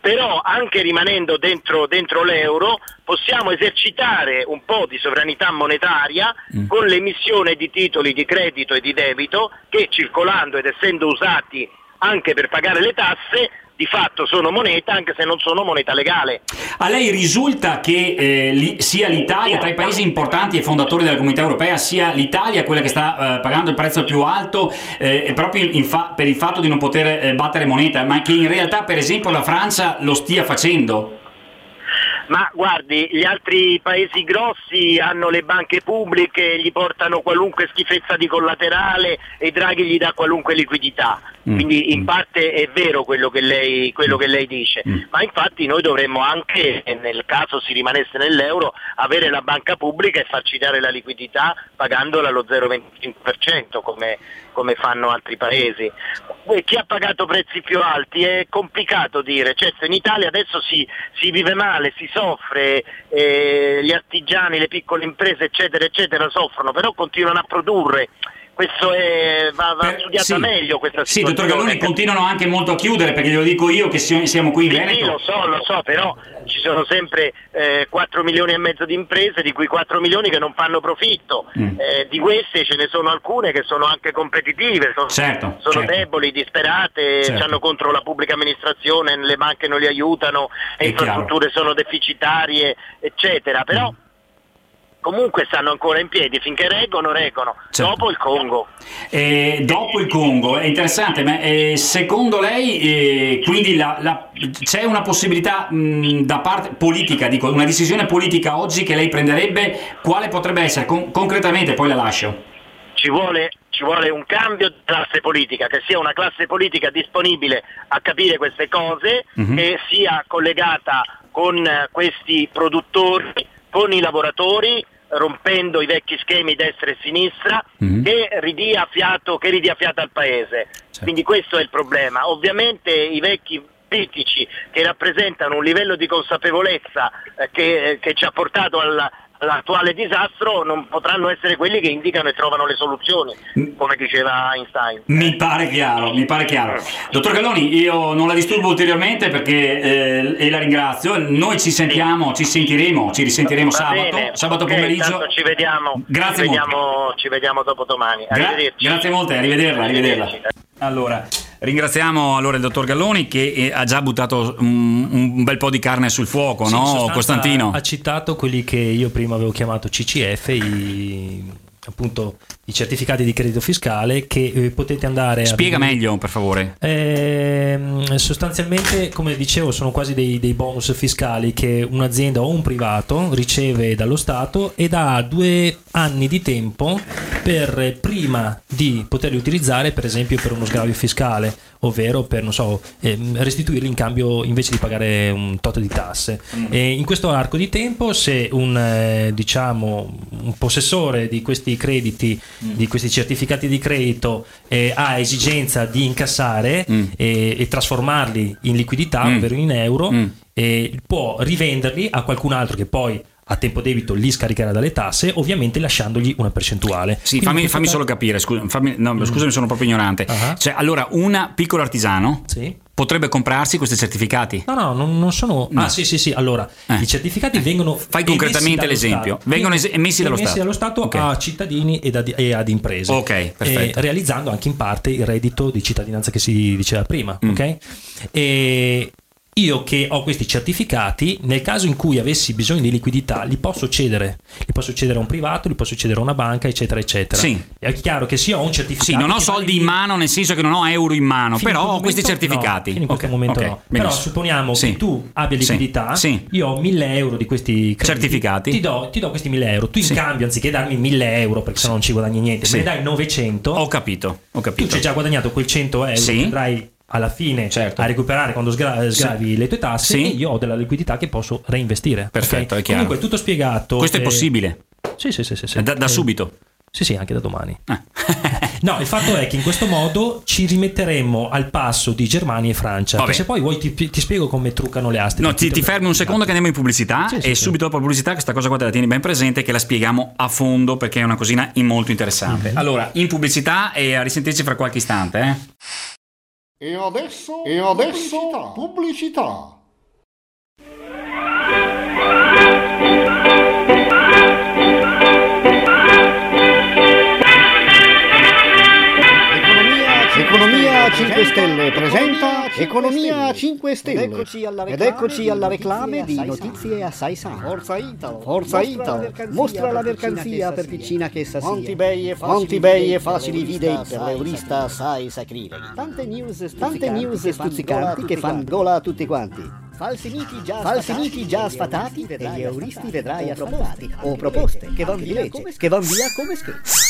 Però anche rimanendo dentro l'euro possiamo esercitare un po' di sovranità monetaria con l'emissione di titoli di credito e di debito che, circolando ed essendo usati anche per pagare le tasse, di fatto sono moneta, anche se non sono moneta legale. A lei risulta che sia l'Italia, tra i paesi importanti e fondatori della Comunità Europea, sia l'Italia quella che sta pagando il prezzo più alto proprio per il fatto di non poter battere moneta, ma che in realtà per esempio la Francia lo stia facendo? Ma guardi, gli altri paesi grossi hanno le banche pubbliche, gli portano qualunque schifezza di collaterale e Draghi gli dà qualunque liquidità, quindi in parte è vero quello che lei dice, ma infatti noi dovremmo anche, nel caso si rimanesse nell'euro, avere la banca pubblica e farci dare la liquidità pagandola allo 0,25% come fanno altri paesi. Chi ha pagato prezzi più alti è complicato dire, certo, in Italia adesso si vive male, si soffre, gli artigiani, le piccole imprese eccetera eccetera soffrono, però continuano a produrre. Questo va studiata meglio questa situazione. Sì, dottor Galloni, continuano anche molto a chiudere, perché glielo dico io che siamo qui in Veneto. Sì, lo so, però ci sono sempre 4 milioni e mezzo di imprese, di cui 4 milioni che non fanno profitto. Di queste ce ne sono alcune che sono anche competitive, sono deboli, disperate, hanno contro la pubblica amministrazione, le banche non li aiutano, le infrastrutture sono deficitarie, eccetera. Però comunque stanno ancora in piedi, finché reggono, certo. Dopo il Congo. Dopo il Congo, è interessante, ma secondo lei quindi c'è una possibilità da parte politica, dico, una decisione politica oggi che lei prenderebbe, quale potrebbe essere? Concretamente poi la lascio. Ci vuole un cambio di classe politica, che sia una classe politica disponibile a capire queste cose, che sia collegata con questi produttori, con i lavoratori, rompendo i vecchi schemi destra e sinistra, che ridia fiato al paese. Certo. Quindi questo è il problema. Ovviamente i vecchi politici, che rappresentano un livello di consapevolezza che ci ha portato all'attuale disastro, non potranno essere quelli che indicano e trovano le soluzioni, come diceva Einstein. Mi pare chiaro. Dottor Galloni, io non la disturbo ulteriormente perché e la ringrazio. Noi ci sentiamo, sì. ci risentiremo sabato pomeriggio. Ci vediamo. Grazie molto. Ci vediamo dopo domani. Arrivederci. Grazie molte, arrivederla. Allora, ringraziamo il dottor Galloni che ha già buttato un bel po' di carne sul fuoco, sì, no, Costantino? Ha citato quelli che io prima avevo chiamato CCF, appunto i certificati di credito fiscale che potete andare. Spiega meglio, per favore. Sostanzialmente, come dicevo, sono quasi dei bonus fiscali che un'azienda o un privato riceve dallo Stato ed ha 2 anni di tempo per prima di poterli utilizzare, per esempio per uno sgravio fiscale, ovvero per restituirli in cambio invece di pagare un tot di tasse. E in questo arco di tempo, se un possessore di questi crediti, di questi certificati di credito, ha esigenza di incassare e trasformarli in liquidità, ovvero in euro, può rivenderli a qualcun altro che poi a tempo debito li scaricherà dalle tasse, ovviamente lasciandogli una percentuale. Sì, fammi solo capire, scusami, sono proprio ignorante. Uh-huh. Cioè, allora, un piccolo artigiano, sì, potrebbe comprarsi questi certificati? No, non sono. No. Ah, sì. Allora, i certificati vengono. Fai concretamente l'esempio. Stato. Vengono emessi dallo Stato. Emessi dallo Stato, okay, a cittadini e ad imprese. Ok, perfetto. Realizzando anche in parte il reddito di cittadinanza che si diceva prima. Ok. Io che ho questi certificati, nel caso in cui avessi bisogno di liquidità, li posso cedere a un privato, li posso cedere a una banca, eccetera eccetera. Sì. È chiaro che se ho un certificato, sì, non ho soldi in mano, nel senso che non ho euro in mano, però ho questi certificati. No, in qualche momento no. Però supponiamo, sì, che tu abbia liquidità, sì, io ho 1000 euro di questi crediti, certificati, ti do questi 1000 euro, tu in, sì, cambio, anziché darmi 1000 euro, perché se no non ci guadagni niente, sì, me ne dai 900. Ho capito. Tu ci hai già guadagnato quel 100 euro, sì, andrai alla fine, certo, a recuperare quando sgravi, sì, le tue tasse, sì, e io ho della liquidità che posso reinvestire. Perfetto, okay? È chiaro. Comunque tutto spiegato. Questo è possibile? Sì. Da subito? Sì, anche da domani. No, il fatto è che in questo modo ci rimetteremmo al passo di Germania e Francia. Vabbè. Perché poi vuoi ti spiego come truccano le aste. No, ti fermi un secondo che andiamo in pubblicità, e subito dopo la pubblicità questa cosa qua te la tieni ben presente, che la spieghiamo a fondo perché è una cosina molto interessante. Mm-hmm. Allora, in pubblicità e a risentirci fra qualche istante, E adesso pubblicità. Economia 5 Stelle presenta Economia 5 Stelle. Ed eccoci alla reclame di notizie assai sane. Forza Italo. Mostra la mercanzia per piccina che essa sia. Monti bei e facili video per l'eurista assai sacrilegi. Tante news stuzzicanti che fanno gola a tutti quanti. Falsi miti già sfatati e gli euristi vedrai assolati o proposte che vanno via come scherzo.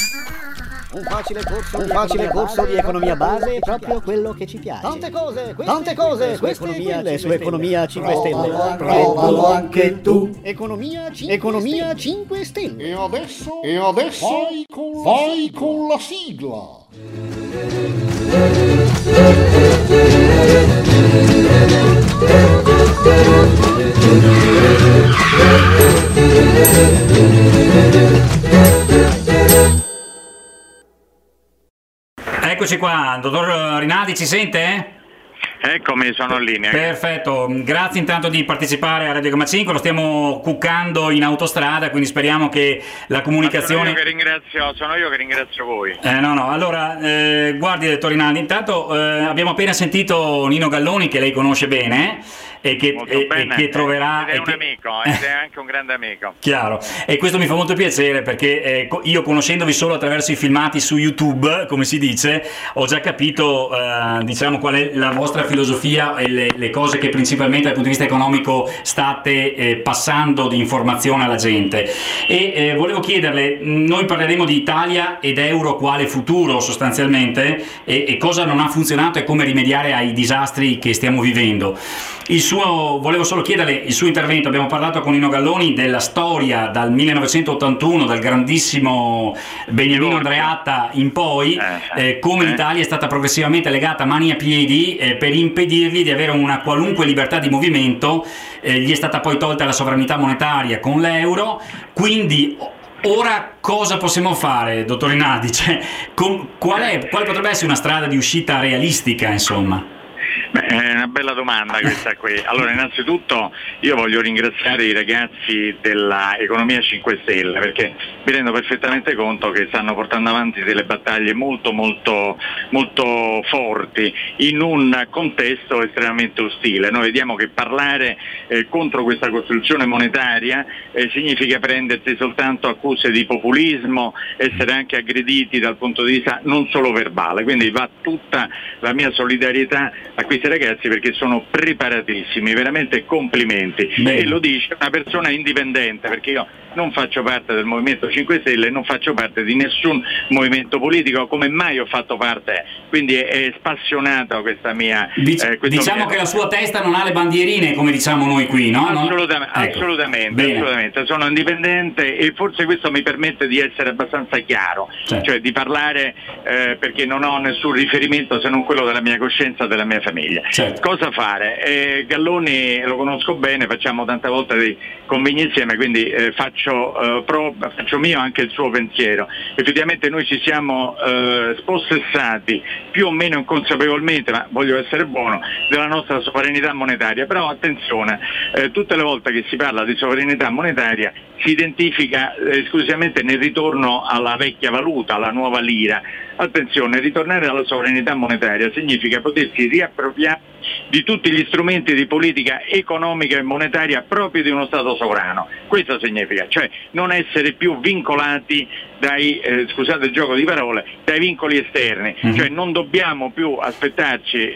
Un facile corso di economia base è proprio quello che ci piace. Tante cose, queste su Economia 5 Stelle. Provalo anche tu. Economia 5 Stelle. E adesso vai con la sigla. Eccoci qua, dottor Rinaldi, ci sente? Eccomi, sono in linea. Perfetto, grazie intanto di partecipare a Radio Gamma 5, lo stiamo cuccando in autostrada, quindi speriamo che la comunicazione... Sono io che ringrazio voi. Allora, guardi, dottor Rinaldi, intanto abbiamo appena sentito Nino Galloni, che lei conosce bene, e che troverà... Ed è un amico, ed è anche un grande amico. Chiaro, e questo mi fa molto piacere perché io, conoscendovi solo attraverso i filmati su YouTube, come si dice, ho già capito diciamo qual è la vostra filosofia e le cose che principalmente dal punto di vista economico state passando di informazione alla gente. E volevo chiederle, noi parleremo di Italia ed euro quale futuro sostanzialmente e cosa non ha funzionato e come rimediare ai disastri che stiamo vivendo. Volevo solo chiederle il suo intervento. Abbiamo parlato con Nino Galloni della storia dal 1981, dal grandissimo Beniamino Andreatta in poi, come l'Italia è stata progressivamente legata mani a piedi per impedirgli di avere una qualunque libertà di movimento, gli è stata poi tolta la sovranità monetaria con l'euro, quindi ora cosa possiamo fare, dottor Rinaldi? Cioè, quale potrebbe essere una strada di uscita realistica, insomma? Beh, è una bella domanda questa qui. Allora, innanzitutto io voglio ringraziare i ragazzi della Economia 5 Stelle perché mi rendo perfettamente conto che stanno portando avanti delle battaglie molto molto molto forti in un contesto estremamente ostile. Noi vediamo che parlare contro questa costruzione monetaria significa prendersi soltanto accuse di populismo, essere anche aggrediti dal punto di vista non solo verbale, quindi va tutta la mia solidarietà a questi ragazzi perché sono preparatissimi, veramente complimenti. Bene. E lo dice una persona indipendente, perché io non faccio parte del Movimento 5 Stelle, non faccio parte di nessun movimento politico, come mai ho fatto parte, quindi è spassionata questa mia... diciamo che la sua testa non ha le bandierine, come diciamo noi qui, no? Assolutamente, ecco. assolutamente, sono indipendente e forse questo mi permette di essere abbastanza chiaro, certo. Cioè di parlare perché non ho nessun riferimento se non quello della mia coscienza, della mia famiglia. Certo. Cosa fare? Galloni lo conosco bene, facciamo tante volte dei convegni insieme, quindi faccio mio anche il suo pensiero. Effettivamente noi ci siamo spossessati più o meno inconsapevolmente, ma voglio essere buono, della nostra sovranità monetaria, però attenzione, tutte le volte che si parla di sovranità monetaria si identifica esclusivamente nel ritorno alla vecchia valuta, alla nuova lira. Attenzione, ritornare alla sovranità monetaria significa potersi riappropriare di tutti gli strumenti di politica economica e monetaria proprio di uno Stato sovrano. Questo significa, cioè non essere più vincolati dai, scusate il gioco di parole, dai vincoli esterni, cioè non dobbiamo più aspettarci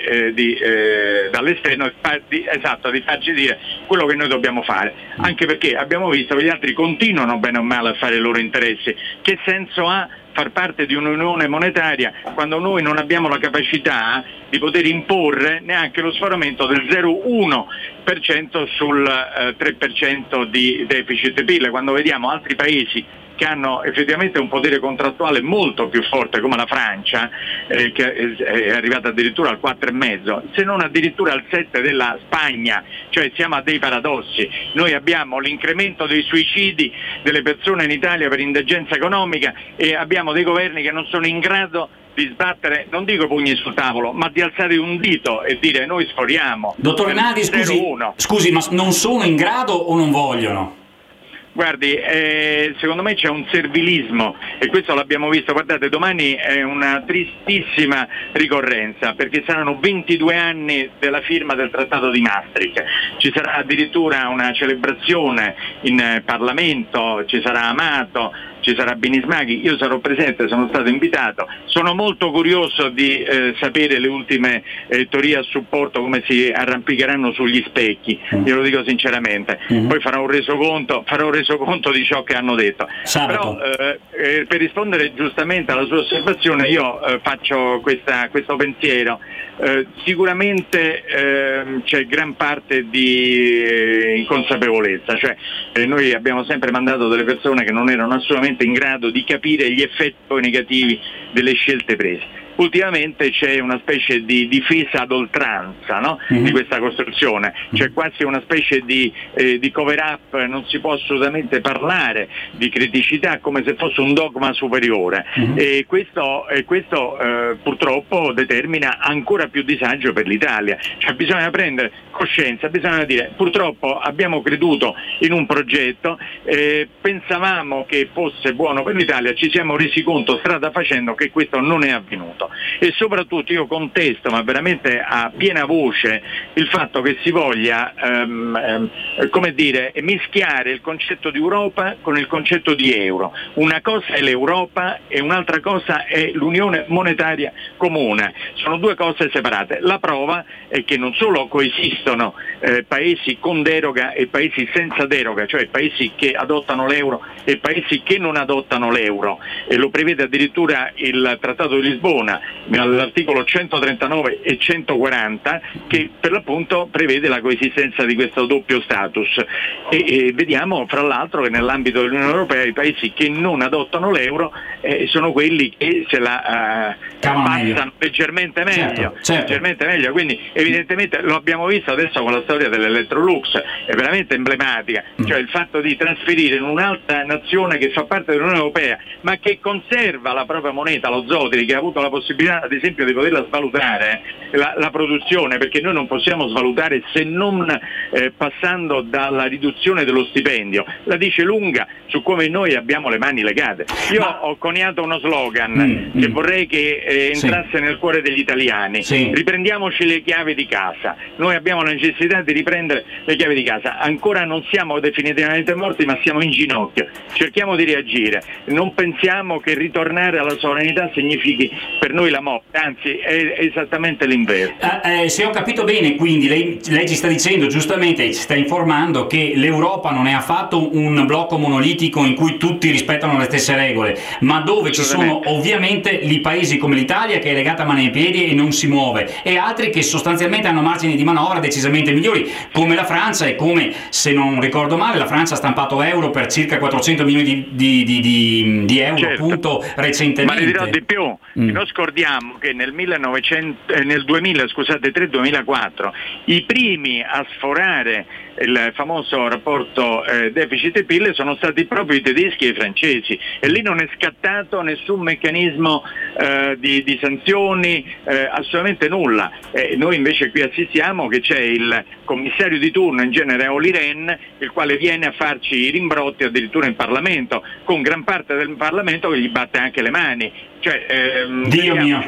dall'esterno di farci dire quello che noi dobbiamo fare, anche perché abbiamo visto che gli altri continuano bene o male a fare i loro interessi. Che senso ha far parte di un'unione monetaria quando noi non abbiamo la capacità di poter imporre neanche lo sforamento del 0,1% sul 3% di deficit PIL, quando vediamo altri paesi che hanno effettivamente un potere contrattuale molto più forte, come la Francia, che è arrivata addirittura al 4,5%, se non addirittura al 7% della Spagna, cioè siamo a dei paradossi. Noi abbiamo l'incremento dei suicidi delle persone in Italia per indigenza economica e abbiamo dei governi che non sono in grado di sbattere, non dico pugni sul tavolo, ma di alzare un dito e dire noi sforiamo. Dottor Rinaldi, scusi, ma non sono in grado o non vogliono? Guardi, secondo me c'è un servilismo e questo l'abbiamo visto, guardate, domani è una tristissima ricorrenza perché saranno 22 anni della firma del Trattato di Maastricht, ci sarà addirittura una celebrazione in Parlamento, ci sarà Amato, ci sarà Binismaghi, io sarò presente, sono stato invitato, sono molto curioso di sapere le ultime teorie a supporto, come si arrampicheranno sugli specchi, glielo dico sinceramente, poi farò resoconto di ciò che hanno detto. Sabato. Però per rispondere giustamente alla sua osservazione io faccio questo pensiero, sicuramente c'è gran parte di inconsapevolezza, cioè noi abbiamo sempre mandato delle persone che non erano assolutamente in grado di capire gli effetti negativi delle scelte prese. Ultimamente c'è una specie di difesa ad oltranza, no? Di questa costruzione, c'è quasi una specie di cover up, non si può assolutamente parlare di criticità come se fosse un dogma superiore e questo purtroppo determina ancora più disagio per l'Italia, cioè bisogna prendere coscienza, bisogna dire purtroppo abbiamo creduto in un progetto, pensavamo che fosse buono per l'Italia, ci siamo resi conto strada facendo che questo non è avvenuto. Tesoro. E soprattutto io contesto, ma veramente a piena voce, il fatto che si voglia mischiare il concetto di Europa con il concetto di euro. Una cosa è l'Europa e un'altra cosa è l'Unione Monetaria Comune. Sono due cose separate. La prova è che non solo coesistono paesi con deroga e paesi senza deroga, cioè paesi che adottano l'euro e paesi che non adottano l'euro, e lo prevede addirittura il Trattato di Lisbona all'articolo 139 e 140 che per l'appunto prevede la coesistenza di questo doppio status. E vediamo fra l'altro che nell'ambito dell'Unione Europea i paesi che non adottano l'euro sono quelli che se la passano leggermente meglio, leggermente meglio. Quindi evidentemente lo abbiamo visto adesso con la storia dell'Electrolux, è veramente emblematica, cioè il fatto di trasferire in un'altra nazione che fa parte dell'Unione Europea ma che conserva la propria moneta, lo zloty, che ha avuto la possibilità ad esempio di poterla svalutare, la produzione, perché noi non possiamo svalutare se non passando dalla riduzione dello stipendio, la dice lunga su come noi abbiamo le mani legate. Io ho coniato uno slogan che vorrei che entrasse nel cuore degli italiani, riprendiamoci le chiavi di casa. Noi abbiamo la necessità di riprendere le chiavi di casa, ancora non siamo definitivamente morti ma siamo in ginocchio, cerchiamo di reagire, non pensiamo che ritornare alla sovranità significhi per noi la morte, anzi è esattamente l'inverso. Se ho capito bene, quindi lei ci sta dicendo giustamente, ci sta informando che l'Europa non è affatto un blocco monolitico in cui tutti rispettano le stesse regole, ma dove ci sono ovviamente i paesi come l'Italia che è legata a mani e piedi e non si muove, e altri che sostanzialmente hanno margini di manovra decisamente migliori, come la Francia, e come, se non ricordo male, la Francia ha stampato euro per circa 400 milioni di euro appunto recentemente. Ma le dirò di più, non scordiamo che nel 2003-2004 i primi a sforare il famoso rapporto deficit-PIL sono stati proprio i tedeschi e i francesi, e lì non è scattato nessun meccanismo di sanzioni, assolutamente nulla. Noi invece qui assistiamo che c'è il commissario di turno, in genere Olli Rehn, il quale viene a farci i rimbrotti addirittura in Parlamento, con gran parte del Parlamento che gli batte anche le mani. Cioè, Dio mio!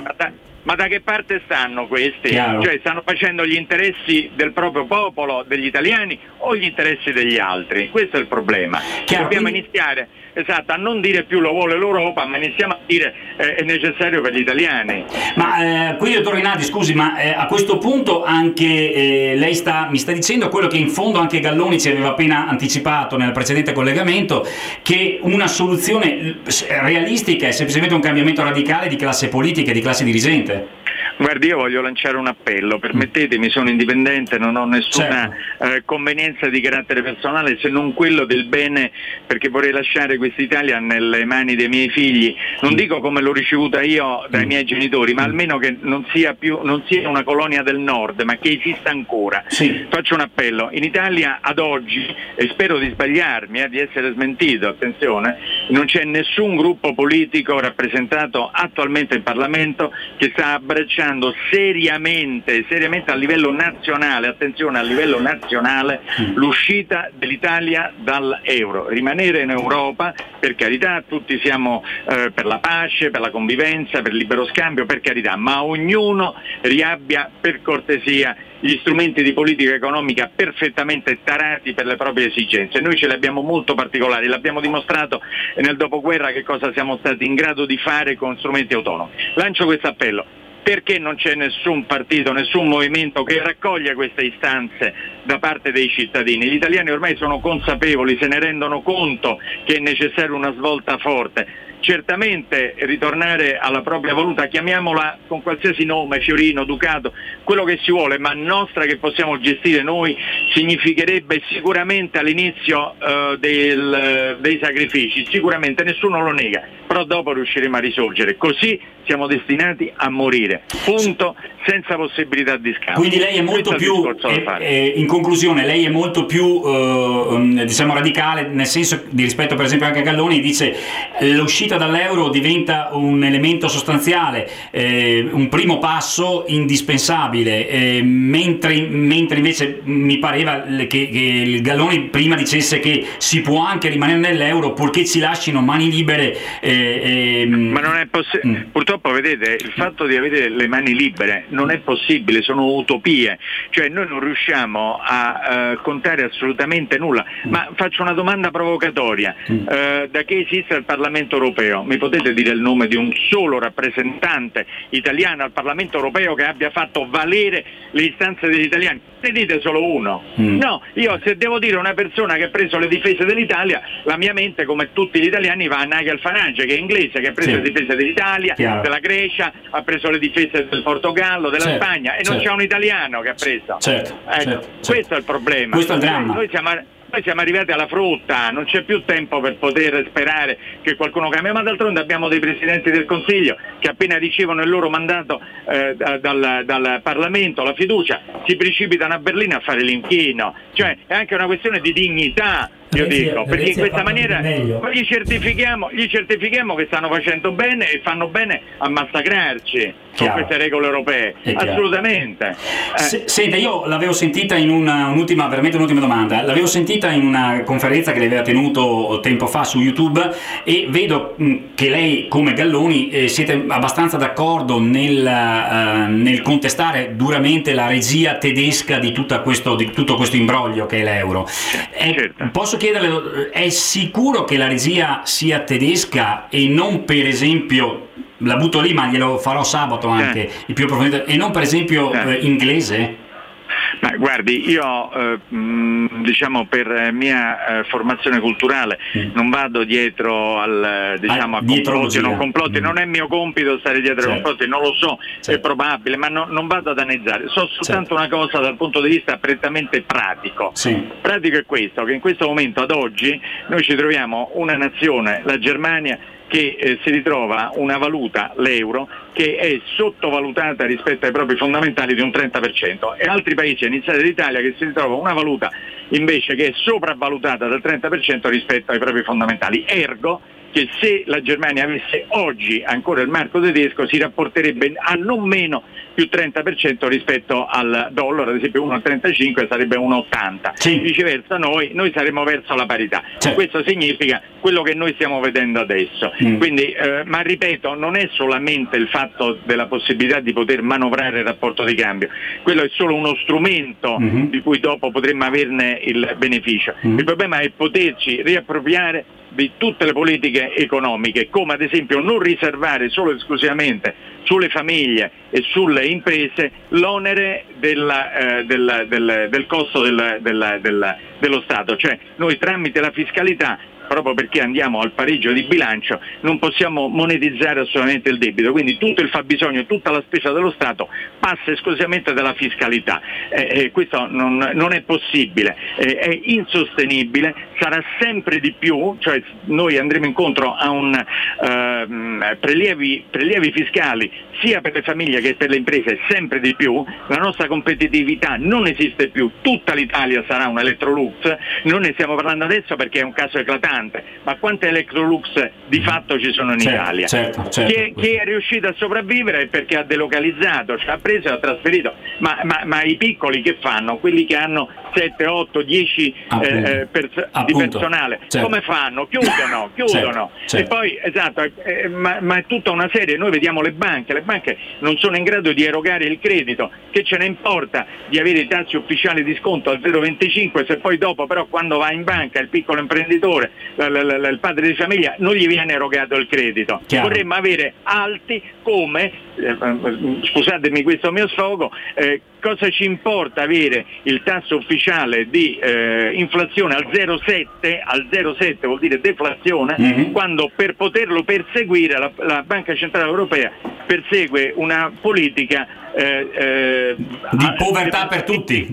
Ma da che parte stanno questi? Cioè, stanno facendo gli interessi del proprio popolo, degli italiani, o gli interessi degli altri? Questo è il problema. Dobbiamo iniziare a non dire più lo vuole l'Europa, ma iniziamo a dire è necessario per gli italiani. Ma qui, dottor Rinaldi, scusi, ma a questo punto anche lei mi sta dicendo quello che in fondo anche Galloni ci aveva appena anticipato nel precedente collegamento, che una soluzione realistica è semplicemente un cambiamento radicale di classe politica e di classe dirigente. Guardi, io voglio lanciare un appello, permettetemi, sono indipendente, non ho nessuna convenienza di carattere personale se non quello del bene, perché vorrei lasciare quest'Italia nelle mani dei miei figli, non dico come l'ho ricevuta io dai miei genitori, ma almeno che non sia una colonia del nord, ma che esista ancora. Faccio un appello, in Italia ad oggi, e spero di sbagliarmi, di essere smentito, attenzione, non c'è nessun gruppo politico rappresentato attualmente in Parlamento che sta abbracciando seriamente a livello nazionale, attenzione, a livello nazionale, l'uscita dell'Italia dall'euro. Rimanere in Europa, per carità, tutti siamo per la pace, per la convivenza, per il libero scambio, per carità, ma ognuno riabbia per cortesia gli strumenti di politica economica perfettamente tarati per le proprie esigenze. Noi ce le abbiamo molto particolari, l'abbiamo dimostrato nel dopoguerra che cosa siamo stati in grado di fare con strumenti autonomi. Lancio questo appello. Perché non c'è nessun partito, nessun movimento che raccoglie queste istanze da parte dei cittadini? Gli italiani ormai sono consapevoli, se ne rendono conto che è necessaria una svolta forte. Certamente ritornare alla propria voluta, chiamiamola con qualsiasi nome, Fiorino, Ducato, quello che si vuole, ma nostra, che possiamo gestire noi, significherebbe sicuramente all'inizio dei sacrifici, sicuramente nessuno lo nega, però dopo riusciremo a risorgere, così siamo destinati a morire, punto, senza possibilità di scambio. Quindi lei è molto più, in conclusione, lei è molto più radicale, nel senso di rispetto per esempio anche a Galloni, dice l'uscita l'uscita dall'euro diventa un elemento sostanziale, un primo passo indispensabile, mentre invece mi pareva che il Galloni prima dicesse che si può anche rimanere nell'euro purché ci lasciano mani libere. Ma non è possibile, purtroppo vedete, il fatto di avere le mani libere non è possibile, sono utopie, cioè noi non riusciamo a contare assolutamente nulla. Ma faccio una domanda provocatoria, da che esiste il Parlamento europeo? Mi potete dire il nome di un solo rappresentante italiano al Parlamento europeo che abbia fatto valere le istanze degli italiani? Ne dite solo uno. No, io se devo dire una persona che ha preso le difese dell'Italia, la mia mente, come tutti gli italiani, va a Nigel Farage, che è inglese, che ha preso le difese dell'Italia, della Grecia, ha preso le difese del Portogallo, della Spagna, e non c'è un italiano che ha preso. Questo è il problema. Questo è il dramma. Noi siamo arrivati alla frutta, non c'è più tempo per poter sperare che qualcuno cambia, ma d'altronde abbiamo dei presidenti del Consiglio che appena ricevono il loro mandato dal Parlamento, la fiducia, si precipitano a Berlino a fare l'inchino, cioè è anche una questione di dignità. Io dico, perché in questa maniera gli certifichiamo che stanno facendo bene e fanno bene a massacrarci con queste regole europee, assolutamente. Senta, io l'avevo sentita in un'ultima domanda, l'avevo sentita in una conferenza che lei aveva tenuto tempo fa su YouTube, e vedo che lei come Galloni siete abbastanza d'accordo nel contestare duramente la regia tedesca di tutto questo imbroglio che è l'euro. Posso chiederle, è sicuro che la regia sia tedesca e non, per esempio, la butto lì ma glielo farò sabato anche il più approfondito, e non per esempio inglese? Ma guardi, io diciamo per mia formazione culturale non vado dietro al a complotti o non complotti, non è mio compito stare dietro ai complotti, non lo so, è probabile, ma non vado ad analizzare, so soltanto una cosa dal punto di vista prettamente pratico. Pratico è questo, che in questo momento ad oggi noi ci troviamo una nazione, la Germania, che si ritrova una valuta, l'euro, che è sottovalutata rispetto ai propri fondamentali di un 30%, e altri paesi, a iniziare l'Italia, che si ritrova una valuta invece che è sopravvalutata del 30% rispetto ai propri fondamentali. Ergo, che se la Germania avesse oggi ancora il marco tedesco si rapporterebbe a non meno più 30% rispetto al dollaro, ad esempio 1,35 sarebbe 1,80, viceversa noi saremmo verso la parità. Questo significa quello che noi stiamo vedendo adesso. Quindi, ma ripeto, non è solamente il fatto della possibilità di poter manovrare il rapporto di cambio, quello è solo uno strumento di cui dopo potremmo averne il beneficio. Il problema è poterci riappropriare di tutte le politiche economiche, come ad esempio non riservare solo e esclusivamente sulle famiglie e sulle imprese l'onere del costo dello Stato, cioè noi tramite la fiscalità, proprio perché andiamo al pareggio di bilancio, non possiamo monetizzare assolutamente il debito, quindi tutto il fabbisogno, tutta la spesa dello Stato passa esclusivamente dalla fiscalità. Questo non è possibile, è insostenibile, sarà sempre di più, cioè noi andremo incontro a prelievi fiscali sia per le famiglie che per le imprese, sempre di più, la nostra competitività non esiste più, tutta l'Italia sarà un Electrolux, non ne stiamo parlando adesso perché è un caso eclatante, ma quante Electrolux di fatto ci sono in Italia? Chi è riuscito a sopravvivere è perché ha delocalizzato, cioè ha preso e ha trasferito, ma i piccoli che fanno? Quelli che hanno 7, 8, 10 di personale, come fanno? Chiudono. E poi ma è tutta una serie, noi vediamo le banche non sono in grado di erogare il credito, che ce ne importa di avere i tassi ufficiali di sconto al 0,25 se poi dopo però quando va in banca il piccolo imprenditore, il padre di famiglia, non gli viene erogato il credito. Vorremmo avere alti come, scusatemi questo mio sfogo, cosa ci importa avere il tasso ufficiale di inflazione al 0,7, vuol dire deflazione, quando per poterlo perseguire la Banca Centrale Europea persegue una politica di povertà per tutti.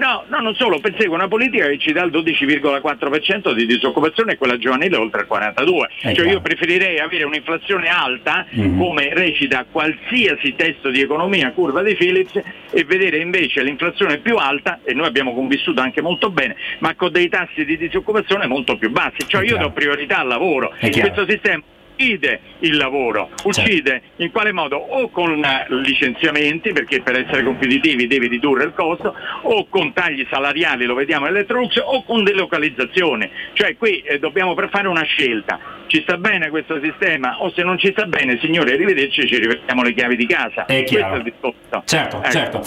No, no, non solo, persegue una politica che ci dà il 12,4% di disoccupazione e quella giovanile oltre il 42%. Cioè io preferirei avere un'inflazione alta, come recita qualsiasi testo di economia, curva di Phillips, e vedere invece l'inflazione più alta, e noi abbiamo convissuto anche molto bene, ma con dei tassi di disoccupazione molto più bassi. Cioè io do priorità al lavoro. Questo sistema uccide il lavoro, uccide in quale modo? O con licenziamenti, perché per essere competitivi devi ridurre il costo, o con tagli salariali, lo vediamo in Electrolux, o con delocalizzazioni. Cioè qui dobbiamo fare una scelta: ci sta bene questo sistema, o se non ci sta bene, signore, arrivederci, ci rivediamo le chiavi di casa. È chiaro. Questo è il discorso. Certo.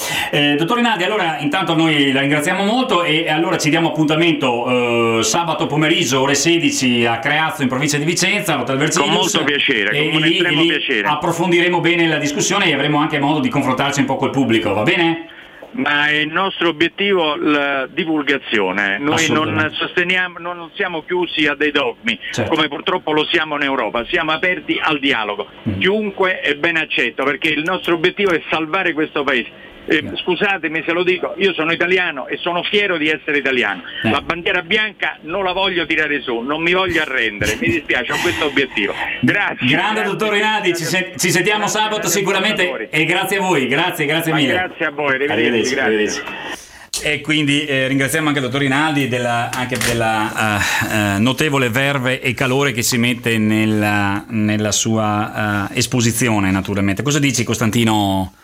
Dottor Rinaldi, allora intanto noi la ringraziamo molto e allora ci diamo appuntamento sabato pomeriggio ore 16 a Creazzo in provincia di Vicenza, all'Hotel Verzinus. Molto piacere, con un estremo piacere. Approfondiremo bene la discussione e avremo anche modo di confrontarci un po' col pubblico, va bene? Ma è il nostro obiettivo la divulgazione, noi non sosteniamo, non siamo chiusi a dei dogmi, come purtroppo lo siamo in Europa, siamo aperti al dialogo, chiunque è ben accetto, perché il nostro obiettivo è salvare questo paese. Scusatemi se lo dico, io sono italiano e sono fiero di essere italiano. La bandiera bianca non la voglio tirare su, non mi voglio arrendere, mi dispiace, ho questo obiettivo. Grazie. Grande dottor Rinaldi, ci sentiamo sabato sicuramente e grazie a voi, grazie mille. Grazie a voi, arrivederci. Arrivederci. E quindi ringraziamo anche il dottor Rinaldi della notevole verve e calore che si mette nella sua esposizione, naturalmente. Cosa dici, Costantino?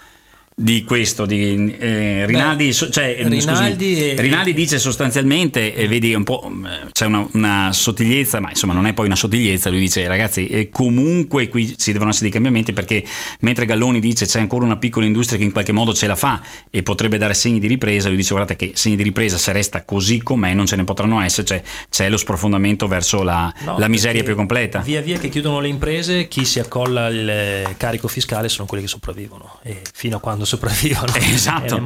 Di questo, di Rinaldi dice sostanzialmente, vedi un po', c'è una sottigliezza, ma insomma non è poi una sottigliezza, lui dice ragazzi comunque qui ci devono essere dei cambiamenti, perché mentre Galloni dice c'è ancora una piccola industria che in qualche modo ce la fa e potrebbe dare segni di ripresa, lui dice guardate che segni di ripresa se resta così com'è non ce ne potranno essere, cioè c'è lo sprofondamento verso la miseria più completa. Via via che chiudono le imprese, chi si accolla il carico fiscale sono quelli che sopravvivono, e fino a quando sopravvivono. Esatto. È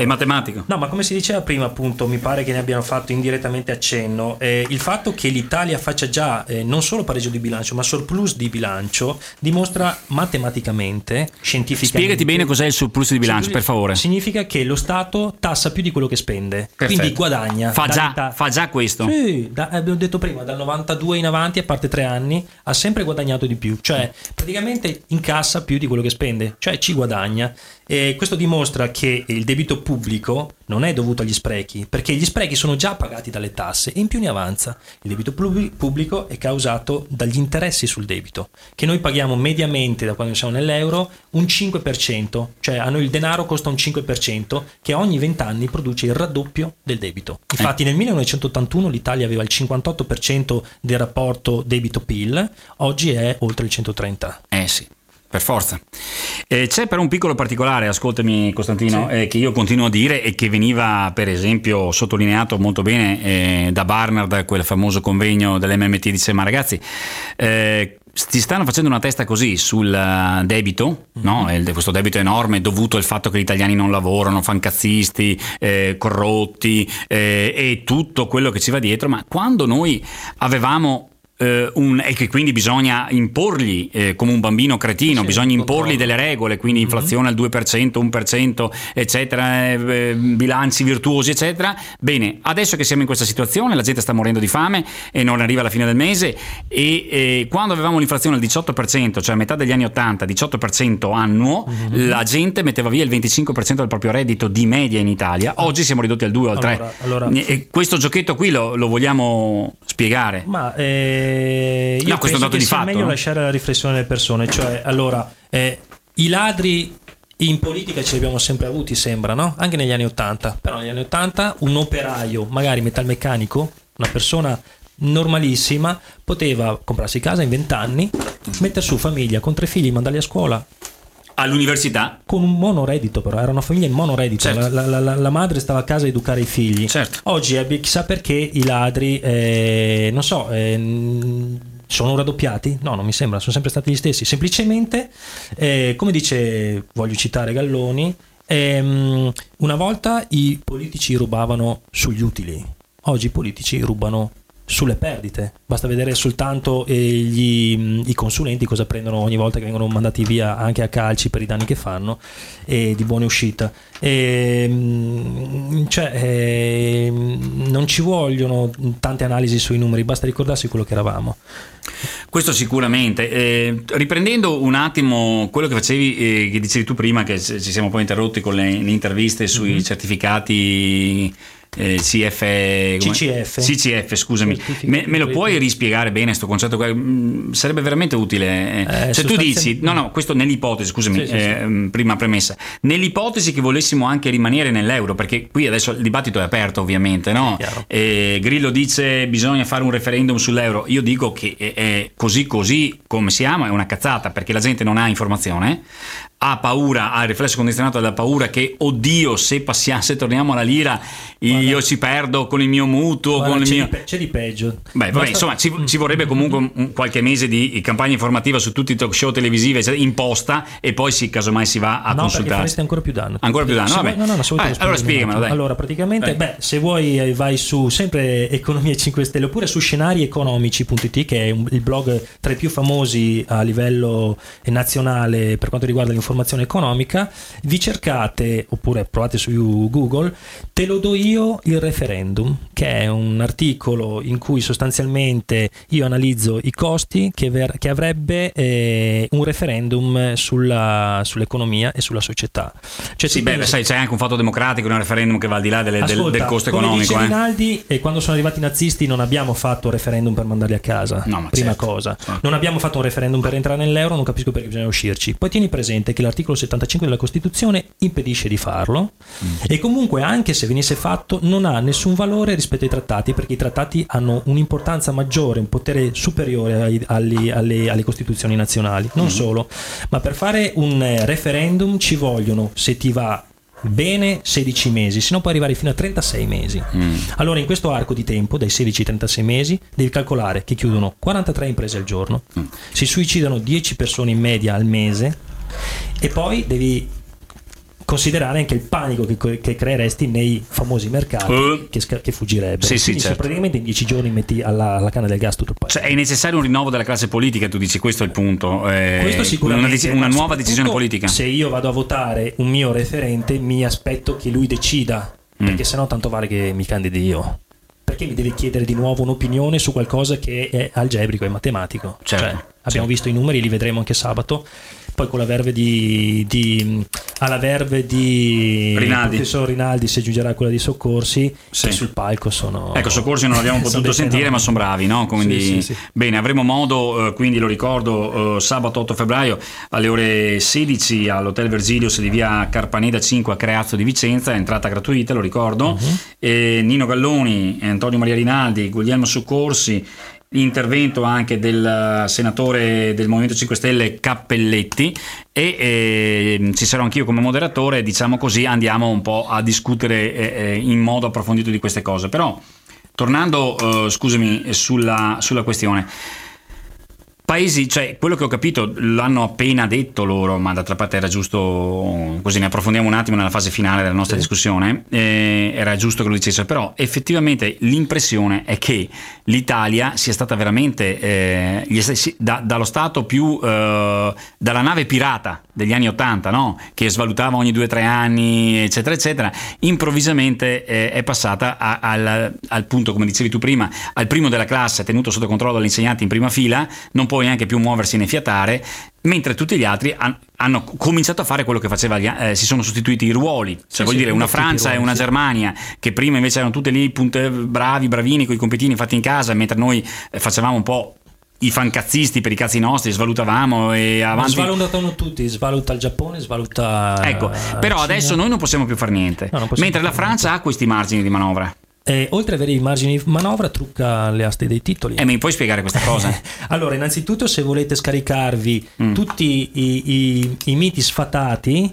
matematico. No, ma come si diceva prima, appunto, mi pare che ne abbiano fatto indirettamente accenno, il fatto che l'Italia faccia già non solo pareggio di bilancio, ma surplus di bilancio dimostra matematicamente, scientificamente. Spiegati bene cos'è il surplus di bilancio, per favore. Significa che lo Stato tassa più di quello che spende. Perfetto. Quindi guadagna. Fa già questo. Sì, abbiamo detto prima, dal 92 in avanti, a parte 3 anni, ha sempre guadagnato di più, cioè praticamente incassa più di quello che spende, cioè ci guadagna. Questo dimostra che il debito pubblico non è dovuto agli sprechi, perché gli sprechi sono già pagati dalle tasse e in più ne avanza. Il debito pubblico è causato dagli interessi sul debito, che noi paghiamo mediamente da quando siamo nell'euro un 5%, cioè a noi il denaro costa un 5% che ogni 20 anni produce il raddoppio del debito. Infatti nel 1981 l'Italia aveva il 58% del rapporto debito-PIL, oggi è oltre il 130%. Sì. Per forza. C'è però un piccolo particolare, ascoltami Costantino, che io continuo a dire e che veniva per esempio sottolineato molto bene da Barnard, quel famoso convegno dell'MMT, dice ma ragazzi ti stanno facendo una testa così sul debito, no? Questo debito enorme dovuto al fatto che gli italiani non lavorano, fancazzisti, corrotti e tutto quello che ci va dietro, ma quando noi avevamo e che quindi bisogna imporgli come un bambino cretino, bisogna imporgli delle regole, quindi inflazione al 2%, 1%, eccetera, bilanci virtuosi, eccetera. Bene, adesso che siamo in questa situazione, la gente sta morendo di fame e non arriva alla fine del mese, e quando avevamo l'inflazione al 18%, cioè a metà degli anni 80, 18% annuo, la gente metteva via il 25% del proprio reddito di media in Italia. Oggi siamo ridotti al 2 o al 3. Allora. E questo giochetto qui lo vogliamo spiegare? Ma io no, questo penso dato che di sia fatto, meglio lasciare la riflessione delle persone, cioè allora i ladri in politica ce li abbiamo sempre avuti, sembra, no? Anche negli anni 80, però negli anni 80 un operaio, magari metalmeccanico, una persona normalissima, poteva comprarsi casa in 20 anni, mettere su famiglia con 3 figli, mandarli a scuola, all'università, con un monoreddito, però era una famiglia in monoreddito, la madre stava a casa a educare i figli. Oggi chissà perché i ladri sono raddoppiati? No, non mi sembra, sono sempre stati gli stessi, semplicemente come dice, voglio citare Galloni, una volta i politici rubavano sugli utili, oggi i politici rubano sulle perdite. Basta vedere soltanto i consulenti cosa prendono ogni volta che vengono mandati via anche a calci per i danni che fanno, e di buona uscita. Non ci vogliono tante analisi sui numeri, basta ricordarsi quello che eravamo. Questo sicuramente. Riprendendo un attimo quello che facevi, che dicevi tu prima, che ci siamo poi interrotti con le interviste sui certificati CCF, scusami, me lo puoi rispiegare bene sto concetto qua? Sarebbe veramente utile. Se tu dici no, questo nell'ipotesi, scusami, prima premessa, nell'ipotesi che volessimo anche rimanere nell'euro, perché qui adesso il dibattito è aperto, ovviamente, no? Grillo dice bisogna fare un referendum sull'euro, io dico che è così come siamo è una cazzata, perché la gente non ha informazione, ha paura, ha il riflesso condizionato dalla paura che oddio, se torniamo alla lira io ci perdo con il mio mutuo, con il mio... c'è di peggio. Insomma, ci vorrebbe comunque qualche mese di campagna informativa su tutti i talk show televisive, cioè, imposta, e poi casomai si va a consultare. No, perché ancora più danno. Allora spiegamelo, dai. Allora praticamente, se vuoi vai su sempre Economia 5 Stelle oppure su scenarieconomici.it, che è il blog tra i più famosi a livello nazionale per quanto riguarda informazione economica, vi cercate oppure provate su Google "Te lo do io il referendum", che è un articolo in cui sostanzialmente io analizzo i costi che avrebbe un referendum sull'economia e sulla società. Cioè, sai, c'è anche un fatto democratico in un referendum che va al di là del costo economico. Come dice Rinaldi, e quando sono arrivati i nazisti non abbiamo fatto un referendum per mandarli a casa, prima cosa. Non abbiamo fatto un referendum per entrare nell'euro, non capisco perché bisogna uscirci. Poi tieni presente che l'articolo 75 della Costituzione impedisce di farlo, e comunque anche se venisse fatto non ha nessun valore rispetto ai trattati, perché i trattati hanno un'importanza maggiore, un potere superiore alle costituzioni nazionali. Non solo, ma per fare un referendum ci vogliono, se ti va bene, 16 mesi, se no puoi arrivare fino a 36 mesi. Allora in questo arco di tempo, dai 16 ai 36 mesi, devi calcolare che chiudono 43 imprese al giorno, si suicidano 10 persone in media al mese, e poi devi considerare anche il panico che creeresti nei famosi mercati che fuggirebbero. Se praticamente in 10 giorni metti alla canna del gas tutto il paese. Cioè, è necessario un rinnovo della classe politica, tu dici, questo è il punto. Questo sicuramente. Una nuova decisione politica. Se io vado a votare un mio referente, mi aspetto che lui decida, perché sennò tanto vale che mi candidi io. Perché mi deve chiedere di nuovo un'opinione su qualcosa che è algebrico e matematico? Certo. Cioè, abbiamo visto i numeri, li vedremo anche sabato. Poi con la verve di Rinaldi, professor Rinaldi, si aggiungerà quella di Soccorsi, che sul palco sono... Ecco, Soccorsi non l'abbiamo potuto sentire, ma sono bravi, no? Quindi bene, avremo modo, quindi lo ricordo, sabato 8 febbraio alle ore 16 all'Hotel Vergilius di via Carpaneda 5 a Creazzo di Vicenza, entrata gratuita, lo ricordo. E Nino Galloni, Antonio Maria Rinaldi, Guglielmo Soccorsi, intervento anche del senatore del Movimento 5 Stelle Cappelletti, e ci sarò anch'io come moderatore, diciamo così andiamo un po' a discutere in modo approfondito di queste cose. Però tornando, scusami, sulla questione Paesi, cioè quello che ho capito l'hanno appena detto loro, ma d'altra parte era giusto, così ne approfondiamo un attimo nella fase finale della nostra discussione, era giusto che lo dicesse, però effettivamente l'impressione è che l'Italia sia stata veramente dallo Stato più dalla nave pirata degli anni 80, no? Che svalutava ogni 2-3 anni eccetera eccetera, improvvisamente è passata al punto, come dicevi tu prima, al primo della classe, tenuto sotto controllo dagli insegnanti in prima fila, non può neanche più muoversi né fiatare, mentre tutti gli altri hanno cominciato a fare quello che faceva, si sono sostituiti i ruoli, cioè vuol dire una Francia e una Germania che prima invece erano tutte lì bravi, bravini, con i compitini fatti in casa, mentre noi facevamo un po' i fancazzisti per i cazzi nostri, svalutavamo e avanti. Ma svalutano tutti, svaluta il Giappone, svaluta. Ecco, però adesso noi non possiamo più fare niente, mentre la Francia ha questi margini di manovra. Oltre ad avere i margini di manovra, trucca le aste dei titoli. Mi puoi spiegare questa cosa? Allora, innanzitutto, se volete scaricarvi tutti i miti sfatati,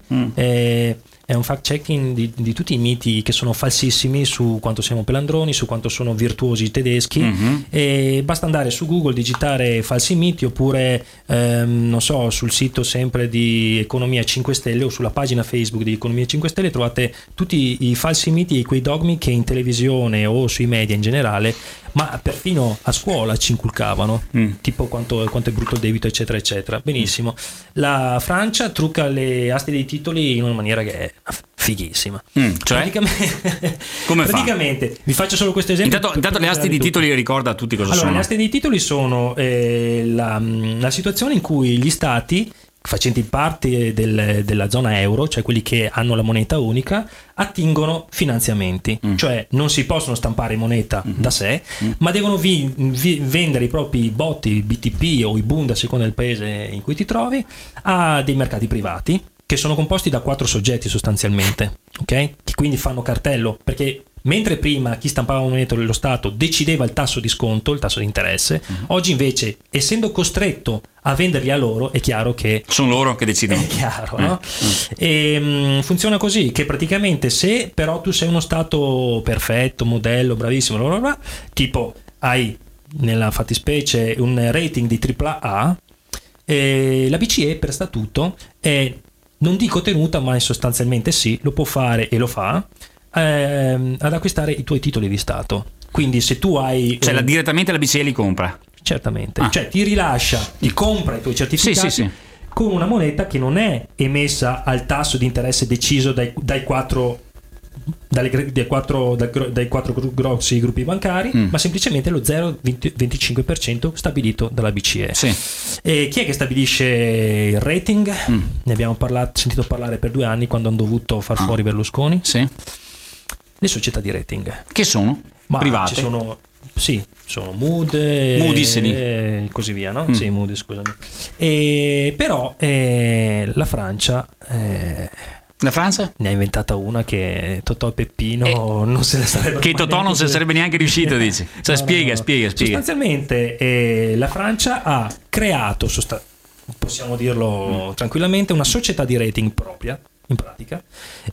è un fact-checking di tutti i miti che sono falsissimi su quanto siamo pelandroni, su quanto sono virtuosi i tedeschi. E basta andare su Google, digitare falsi miti, oppure non so, sul sito sempre di Economia 5 Stelle o sulla pagina Facebook di Economia 5 Stelle trovate tutti i falsi miti e quei dogmi che in televisione o sui media in generale ma perfino a scuola ci inculcavano, tipo quanto è brutto il debito, eccetera, eccetera. Benissimo. La Francia trucca le aste dei titoli in una maniera che è fighissima. Cioè? Praticamente, come fa? Vi faccio solo questo esempio. Intanto le aste di titoli, ricorda a tutti cosa sono. Allora, le aste dei titoli sono la situazione in cui gli stati facenti parte della zona euro, cioè quelli che hanno la moneta unica, attingono finanziamenti, cioè non si possono stampare moneta da sé, ma devono vendere i propri BOT, i BTP o i Bund a seconda del paese in cui ti trovi, a dei mercati privati che sono composti da 4 soggetti sostanzialmente, okay? Che quindi fanno cartello, perché mentre prima chi stampava moneta dello Stato decideva il tasso di sconto, il tasso di interesse, oggi invece, essendo costretto a venderli a loro, è chiaro che sono loro che decidono. È chiaro, no? E funziona così, che praticamente se però tu sei uno Stato perfetto, modello, bravissimo, tipo hai nella fattispecie un rating di AAA, la BCE per statuto è, non dico tenuta, ma sostanzialmente sì, lo può fare e lo fa, ad acquistare i tuoi titoli di Stato. Quindi se tu hai, cioè direttamente la BCE li compra. Certamente. Cioè ti rilascia, ti compra i tuoi certificati con una moneta che non è emessa al tasso di interesse deciso dai quattro grossi gruppi bancari, ma semplicemente lo 0,25% stabilito dalla BCE. E chi è che stabilisce il rating? Ne abbiamo sentito parlare per 2 anni quando hanno dovuto far fuori Berlusconi. Le società di rating, che sono private, sono Moody's e così via, no? Moody's, scusami. Però la Francia ne ha inventata una che Totò e Peppino non se la sarebbe, che Totò non se sarebbe neanche riuscito, dici. Cioè, spiega. Sostanzialmente la Francia ha creato, possiamo dirlo tranquillamente, una società di rating propria, in pratica,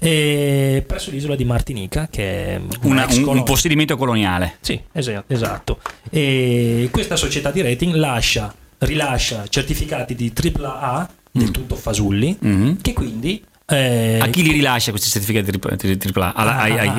presso l'isola di Martinica, che è un possedimento coloniale. Sì, esatto. E questa società di rating rilascia certificati di AAA del tutto fasulli, che quindi a chi li rilascia questi certificati di AAA?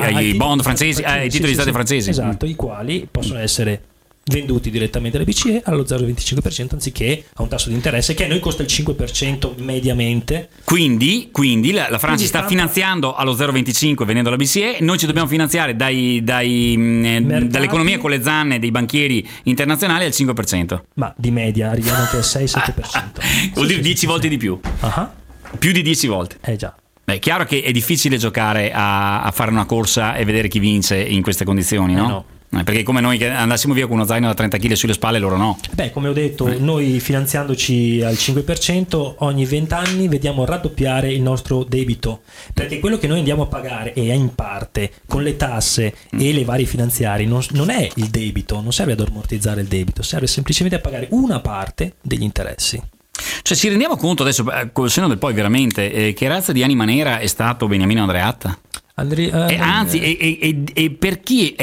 Ai bond francesi, ai titoli di Stato francesi. Esatto, i quali possono essere venduti direttamente alla BCE allo 0,25% anziché a un tasso di interesse che a noi costa il 5% mediamente. Quindi la Francia sta finanziando allo 0,25% venendo alla BCE, noi ci dobbiamo finanziare dall'economia con le zanne dei banchieri internazionali al 5%. Ma di media arriviamo anche al 6-7%. Vuol dire 10 volte di più. Più di 10 volte. Già. È chiaro che è difficile giocare a fare una corsa e vedere chi vince in queste condizioni, no? No. Perché come noi che andassimo via con uno zaino da 30 kg sulle spalle, loro no. Come ho detto, noi finanziandoci al 5% ogni 20 anni vediamo raddoppiare il nostro debito, perché quello che noi andiamo a pagare, e in parte con le tasse e le varie finanziarie, non è il debito, non serve ad ammortizzare il debito, serve semplicemente a pagare una parte degli interessi. Cioè, ci rendiamo conto adesso, col senno del poi, veramente che razza di anima nera è stato Beniamino Andreatta? Per chi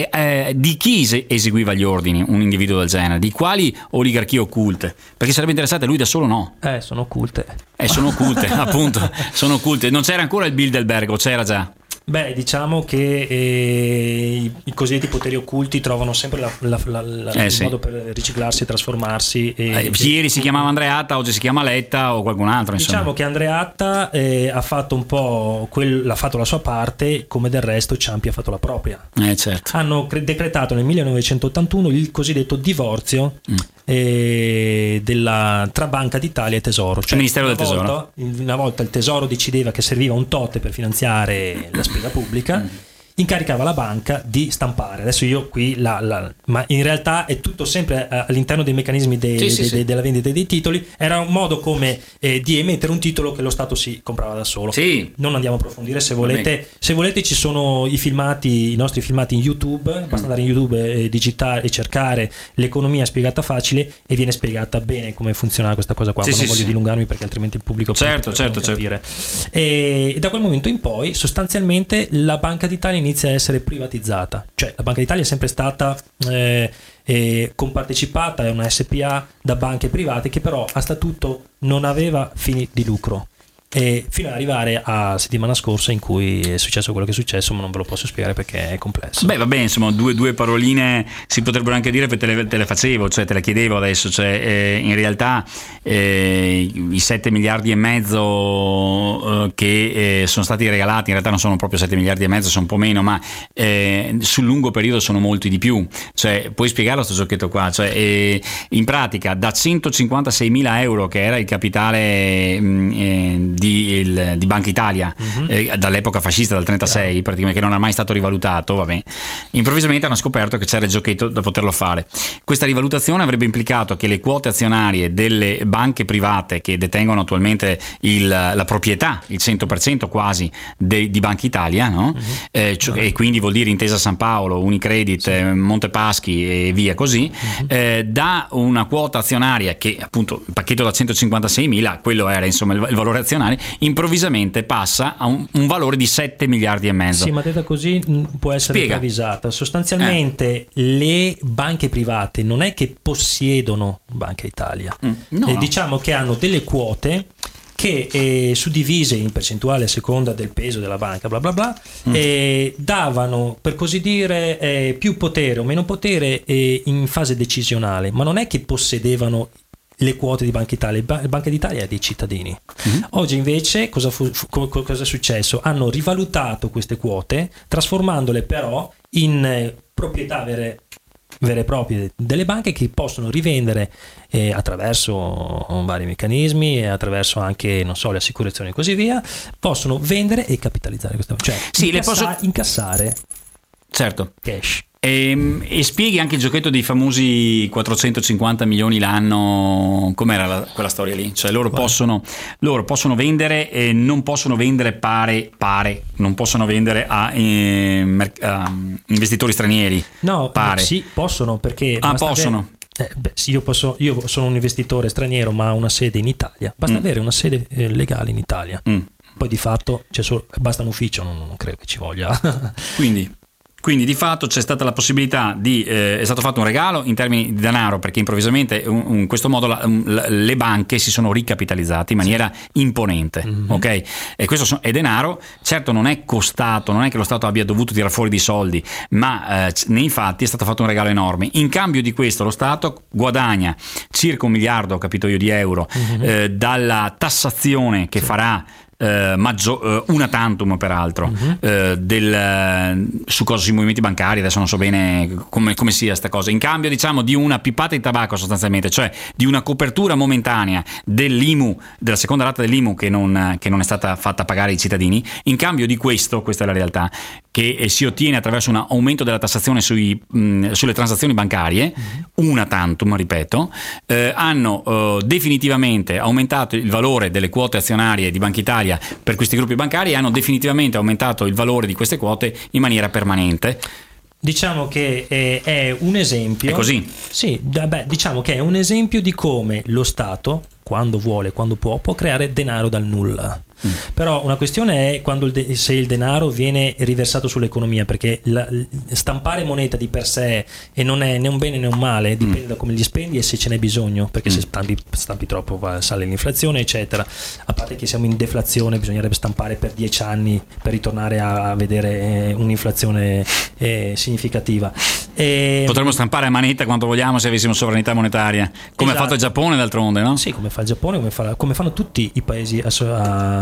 di chi eseguiva gli ordini un individuo del genere, di quali oligarchie occulte, perché sarebbe interessante, lui da solo no. Sono occulte appunto, sono occulte. Non c'era ancora il Bilderberg, c'era già? Diciamo che i cosiddetti poteri occulti trovano sempre il modo per riciclarsi e trasformarsi. Ieri si chiamava Andreatta, oggi si chiama Letta o qualcun altro. Diciamo che Andreatta ha fatto un po' ha fatto la sua parte, come del resto Ciampi ha fatto la propria. Certo. Hanno decretato nel 1981 il cosiddetto divorzio tra Banca d'Italia e Tesoro. Cioè, il Ministero del Tesoro. Una volta il Tesoro decideva che serviva un tot per finanziare la spesa pubblica, incaricava la banca di stampare. Adesso io qui ma in realtà è tutto sempre all'interno dei meccanismi della vendita dei titoli. Era un modo come di emettere un titolo che lo Stato si comprava da solo. Non andiamo a approfondire, se volete ci sono i nostri filmati in YouTube, basta andare in YouTube digitare e cercare l'economia spiegata facile e viene spiegata bene come funziona questa cosa qua, ma non voglio dilungarmi perché altrimenti il pubblico può capire. E da quel momento in poi sostanzialmente la Banca d'Italia inizia a essere privatizzata, cioè la Banca d'Italia è sempre stata compartecipata, è una SPA da banche private che però a statuto non aveva fini di lucro. E fino ad arrivare a settimana scorsa in cui è successo quello che è successo, ma non ve lo posso spiegare perché è complesso. Beh, vabbè, insomma, due paroline si potrebbero anche dire, perché te le facevo, cioè te la chiedevo adesso, cioè in realtà i 7 miliardi e mezzo che sono stati regalati, in realtà non sono proprio 7 miliardi e mezzo, sono un po' meno, ma sul lungo periodo sono molti di più, cioè puoi spiegarlo sto giochetto qua, cioè in pratica da 156.000 euro, che era il capitale di Banca Italia, uh-huh, dall'epoca fascista, dal 36, uh-huh, praticamente, che non era mai stato rivalutato, vabbè, improvvisamente hanno scoperto che c'era il giochetto da poterlo fare. Questa rivalutazione avrebbe implicato che le quote azionarie delle banche private che detengono attualmente la proprietà, il 100% quasi di Banca Italia, no? Uh-huh. Uh-huh. E quindi vuol dire Intesa San Paolo, Unicredit, sì, Montepaschi e via così, uh-huh, da una quota azionaria che appunto il pacchetto da 156.000, quello era insomma il valore azionario, improvvisamente passa a un valore di 7 miliardi e mezzo. Sì, ma detta così può essere travisata. Sostanzialmente le banche private non è che possiedono Banca Italia, diciamo che hanno delle quote che suddivise in percentuale a seconda del peso della banca, bla bla bla, davano, per così dire, più potere o meno potere in fase decisionale, ma non è che possedevano le quote di Banca Italia. Banca d'Italia è dei cittadini. Mm-hmm. Oggi invece cosa è successo? Hanno rivalutato queste quote, trasformandole però in proprietà vere e proprie delle banche, che possono rivendere attraverso vari meccanismi, attraverso anche, non so, le assicurazioni e così via, possono vendere e capitalizzare questa, cioè sì, incassare, certo, cash. E spieghi anche il giochetto dei famosi 450 milioni l'anno, com'era quella storia lì? Cioè loro possono vendere e non possono vendere pare, non possono vendere a investitori stranieri. No, pare. Sì, possono, perché possono. Sì, io sono un investitore straniero, ma ho una sede in Italia. Basta avere una sede legale in Italia. Poi di fatto c'è solo, basta un ufficio, non credo che ci voglia. Quindi di fatto c'è stata la possibilità di è stato fatto un regalo in termini di denaro, perché improvvisamente in questo modo le banche si sono ricapitalizzate in maniera imponente, ok? E questo è denaro, certo non è costato, non è che lo Stato abbia dovuto tirare fuori dei soldi, ma nei fatti è stato fatto un regalo enorme. In cambio di questo lo Stato guadagna circa 1 miliardo, capito io, di euro dalla tassazione che farà una tantum peraltro su cosa, sui movimenti bancari, adesso non so bene come sia sta cosa, in cambio diciamo di una pippata di tabacco sostanzialmente, cioè di una copertura momentanea dell'IMU, della seconda rata dell'IMU che non è stata fatta pagare ai cittadini. In cambio di questo, questa è la realtà che si ottiene attraverso un aumento della tassazione sulle transazioni bancarie, una tantum, ripeto, hanno definitivamente aumentato il valore delle quote azionarie di Banca Italia per questi gruppi bancari, hanno definitivamente aumentato il valore di queste quote in maniera permanente. Diciamo che è un esempio. È così? Sì, vabbè, diciamo che è un esempio di come lo Stato, quando vuole, quando può creare denaro dal nulla. Però una questione è quando se il denaro viene riversato sull'economia, perché stampare moneta di per sé e non è né un bene né un male, dipende da come li spendi e se ce n'è bisogno, perché se stampi troppo sale l'inflazione eccetera, a parte che siamo in deflazione, bisognerebbe stampare per 10 anni per ritornare a vedere un'inflazione significativa. Potremmo stampare a manetta quanto vogliamo se avessimo sovranità monetaria, come esatto. Ha fatto il Giappone d'altronde, no? Sì, come fa il Giappone, come fanno tutti i paesi a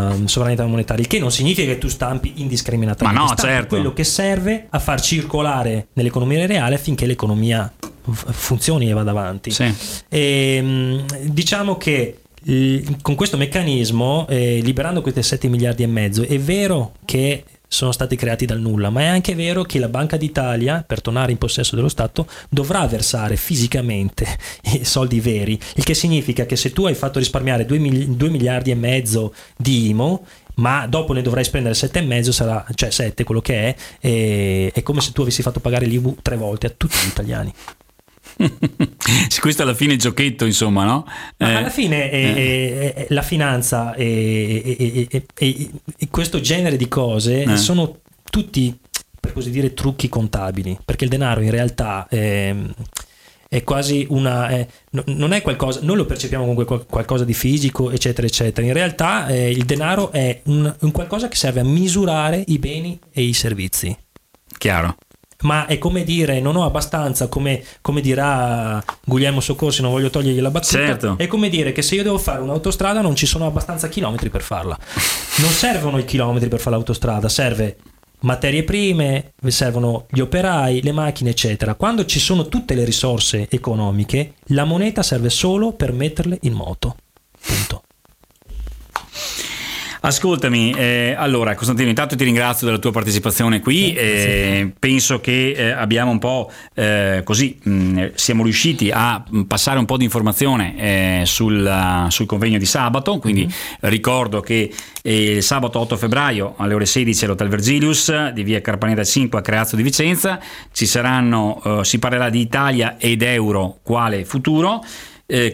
sovranità monetaria, il che non significa che tu stampi indiscriminatamente, ma no, certo, quello che serve a far circolare nell'economia reale affinché l'economia funzioni e vada avanti. Sì. E, diciamo che con questo meccanismo, liberando questi 7 miliardi e mezzo, è vero che sono stati creati dal nulla, ma è anche vero che la Banca d'Italia, per tornare in possesso dello Stato, dovrà versare fisicamente soldi veri, il che significa che se tu hai fatto risparmiare 2 miliardi e mezzo di IMU, ma dopo ne dovrai spendere 7,5, sarà, cioè 7 quello che è, è come se tu avessi fatto pagare l'IMU 3 volte a tutti gli italiani. Questo alla fine è il giochetto, insomma, no? Alla fine la finanza e questo genere di cose sono tutti, per così dire, trucchi contabili, perché il denaro in realtà è quasi una non è qualcosa, noi lo percepiamo comunque qualcosa di fisico, eccetera eccetera. In realtà il denaro è un qualcosa che serve a misurare i beni e i servizi. Chiaro. Ma è come dire non ho abbastanza, come dirà Guglielmo Soccorsi, non voglio togliergli la battuta, certo. È come dire che se io devo fare un'autostrada non ci sono abbastanza chilometri per farla. Non servono i chilometri per fare l'autostrada, serve materie prime, servono gli operai, le macchine eccetera. Quando ci sono tutte le risorse economiche, la moneta serve solo per metterle in moto, punto. Ascoltami, allora Costantino, intanto ti ringrazio della tua partecipazione qui, penso che abbiamo un po' così siamo riusciti a passare un po' di informazione sul convegno di sabato, quindi ricordo che sabato 8 febbraio alle ore 16 all'Hotel Vergilius di via Carpanera 5 a Creazzo di Vicenza ci saranno, si parlerà di Italia ed euro quale futuro,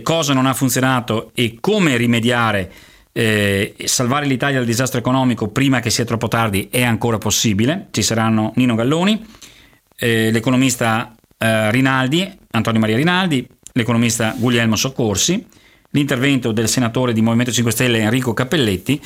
cosa non ha funzionato e come rimediare. Salvare l'Italia dal disastro economico prima che sia troppo tardi è ancora possibile. Ci saranno Nino Galloni, l'economista Rinaldi, Antonio Maria Rinaldi, l'economista Guglielmo Soccorsi, l'intervento del senatore di Movimento 5 Stelle Enrico Cappelletti,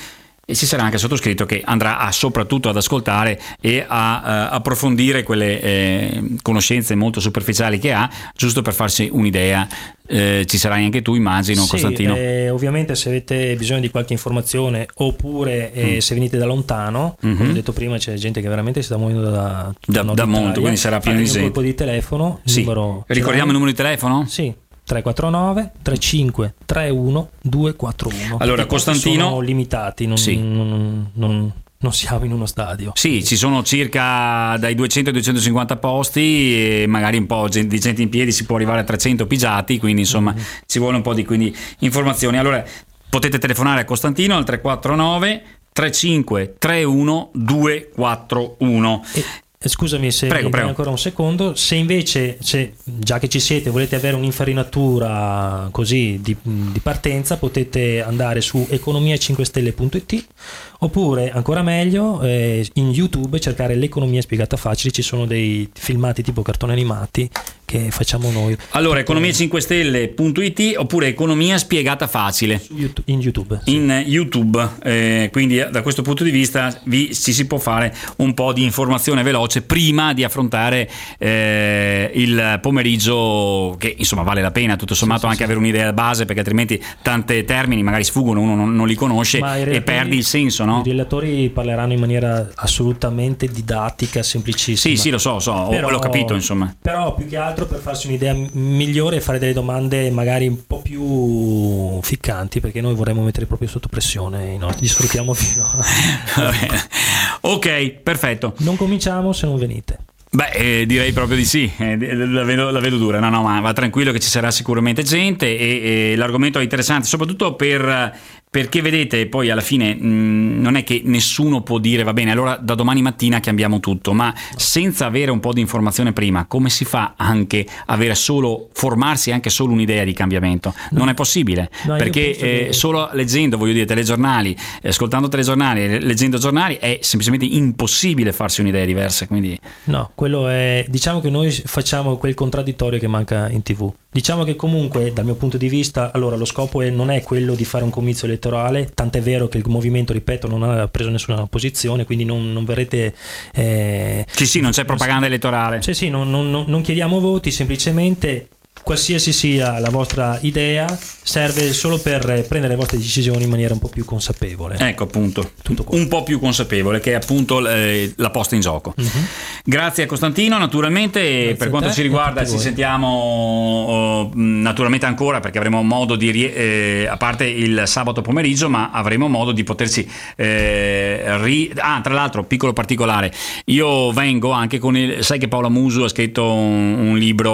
e ci sarà anche sottoscritto che andrà soprattutto ad ascoltare e a approfondire quelle conoscenze molto superficiali che ha, giusto per farsi un'idea. Ci sarai anche tu, immagino, sì, Costantino. Ovviamente se avete bisogno di qualche informazione oppure se venite da lontano, come ho detto prima, c'è gente che veramente si sta muovendo da molto, quindi sarà pieno di gente. Un gruppo di telefono, sì. Ricordiamo il numero di telefono? Sì. 349 35 31 241. Allora, Costantino, sono limitati, non siamo in uno stadio. Sì, ci sono circa dai 200 ai 250 posti, e magari un po' di gente in piedi si può arrivare a 300 pigiati, quindi insomma ci vuole un po' di informazioni. Allora, potete telefonare a Costantino al 349 35 31 241. Scusami se prego. Ancora un secondo, se invece, già che ci siete, volete avere un'infarinatura così di partenza, potete andare su economia5stelle.it oppure ancora meglio in YouTube cercare l'economia spiegata facile, ci sono dei filmati tipo cartoni animati che facciamo noi. Allora economia5stelle.it oppure economia spiegata facile in YouTube, sì. In YouTube, quindi da questo punto di vista ci si può fare un po' di informazione veloce prima di affrontare il pomeriggio, che insomma vale la pena tutto sommato, sì, avere un'idea base, perché altrimenti tanti termini magari sfuggono, uno non li conosce e perdi il senso, no? I relatori parleranno in maniera assolutamente didattica, semplicissima. Sì, lo so, però, l'ho capito, insomma. Però più che altro per farsi un'idea migliore e fare delle domande magari un po' più ficcanti, perché noi vorremmo mettere proprio sotto pressione, no? Li sfruttiamo fino a... Ok, perfetto. Non cominciamo se non venite. Direi proprio di sì, la vedo dura, no ma va tranquillo che ci sarà sicuramente gente e l'argomento è interessante, soprattutto perché vedete poi alla fine non è che nessuno può dire va bene allora da domani mattina cambiamo tutto, ma senza avere un po' di informazione prima come si fa anche avere formarsi anche solo un'idea di cambiamento? Non è possibile, perché solo leggendo telegiornali, ascoltando telegiornali, leggendo giornali è semplicemente impossibile farsi un'idea diversa, quindi no, quello è, diciamo che noi facciamo quel contraddittorio che manca in TV. Diciamo che comunque dal mio punto di vista, allora lo scopo non è quello di fare un comizio elettorale, tant'è vero che il movimento, ripeto, non ha preso nessuna posizione, quindi non verrete non c'è propaganda elettorale. Non chiediamo voti, semplicemente qualsiasi sia la vostra idea serve solo per prendere le vostre decisioni in maniera un po' più consapevole. Ecco, appunto, tutto qua. Un po' più consapevole, che è appunto la posta in gioco. Grazie a Costantino, naturalmente. Grazie. Per quanto ci riguarda ci sentiamo naturalmente ancora, perché avremo modo di a parte il sabato pomeriggio, ma avremo modo di poterci tra l'altro, piccolo particolare, io vengo anche con sai che Paola Muso ha scritto un libro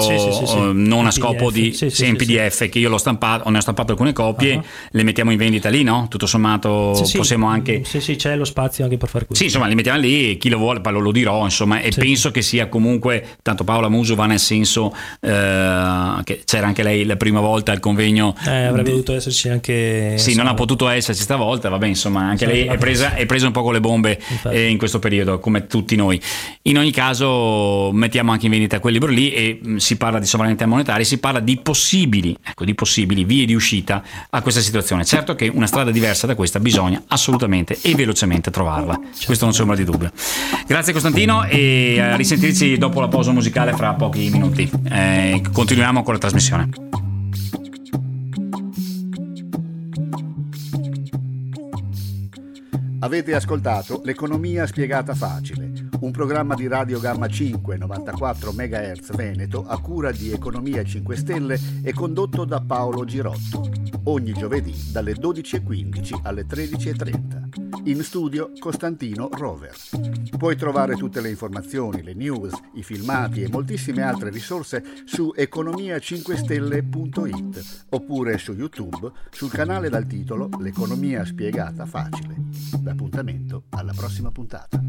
non a scopo in PDF, che io l'ho stampato, ne ho stampato alcune copie, le mettiamo in vendita lì, no? Tutto sommato possiamo anche c'è lo spazio anche per fare questo. Sì, insomma, li mettiamo lì, chi lo vuole lo dirò, insomma, e penso che sia comunque, tanto Paola Muso va nel senso che c'era anche lei la prima volta al convegno, avrebbe dovuto esserci anche non ha potuto esserci stavolta, vabbè, insomma, anche lei è presa un po' con le bombe in questo periodo, come tutti noi. In ogni caso mettiamo anche in vendita quel libro lì e si parla di sovranità monetaria, parlamentari si parla di possibili, ecco, di possibili vie di uscita a questa situazione. Certo che una strada diversa da questa bisogna assolutamente e velocemente trovarla, questo non sembra di dubbio. Grazie Costantino, e a risentirci dopo la pausa musicale fra pochi minuti. Continuiamo con la trasmissione. Avete ascoltato l'Economia spiegata facile, un programma di Radio Gamma 5 94 MHz Veneto a cura di Economia 5 Stelle e condotto da Paolo Girotto, ogni giovedì dalle 12.15 alle 13.30. In studio Costantino Rover. Puoi trovare tutte le informazioni, le news, i filmati e moltissime altre risorse su economia5stelle.it oppure su YouTube sul canale dal titolo L'Economia spiegata facile. L'appuntamento alla prossima puntata.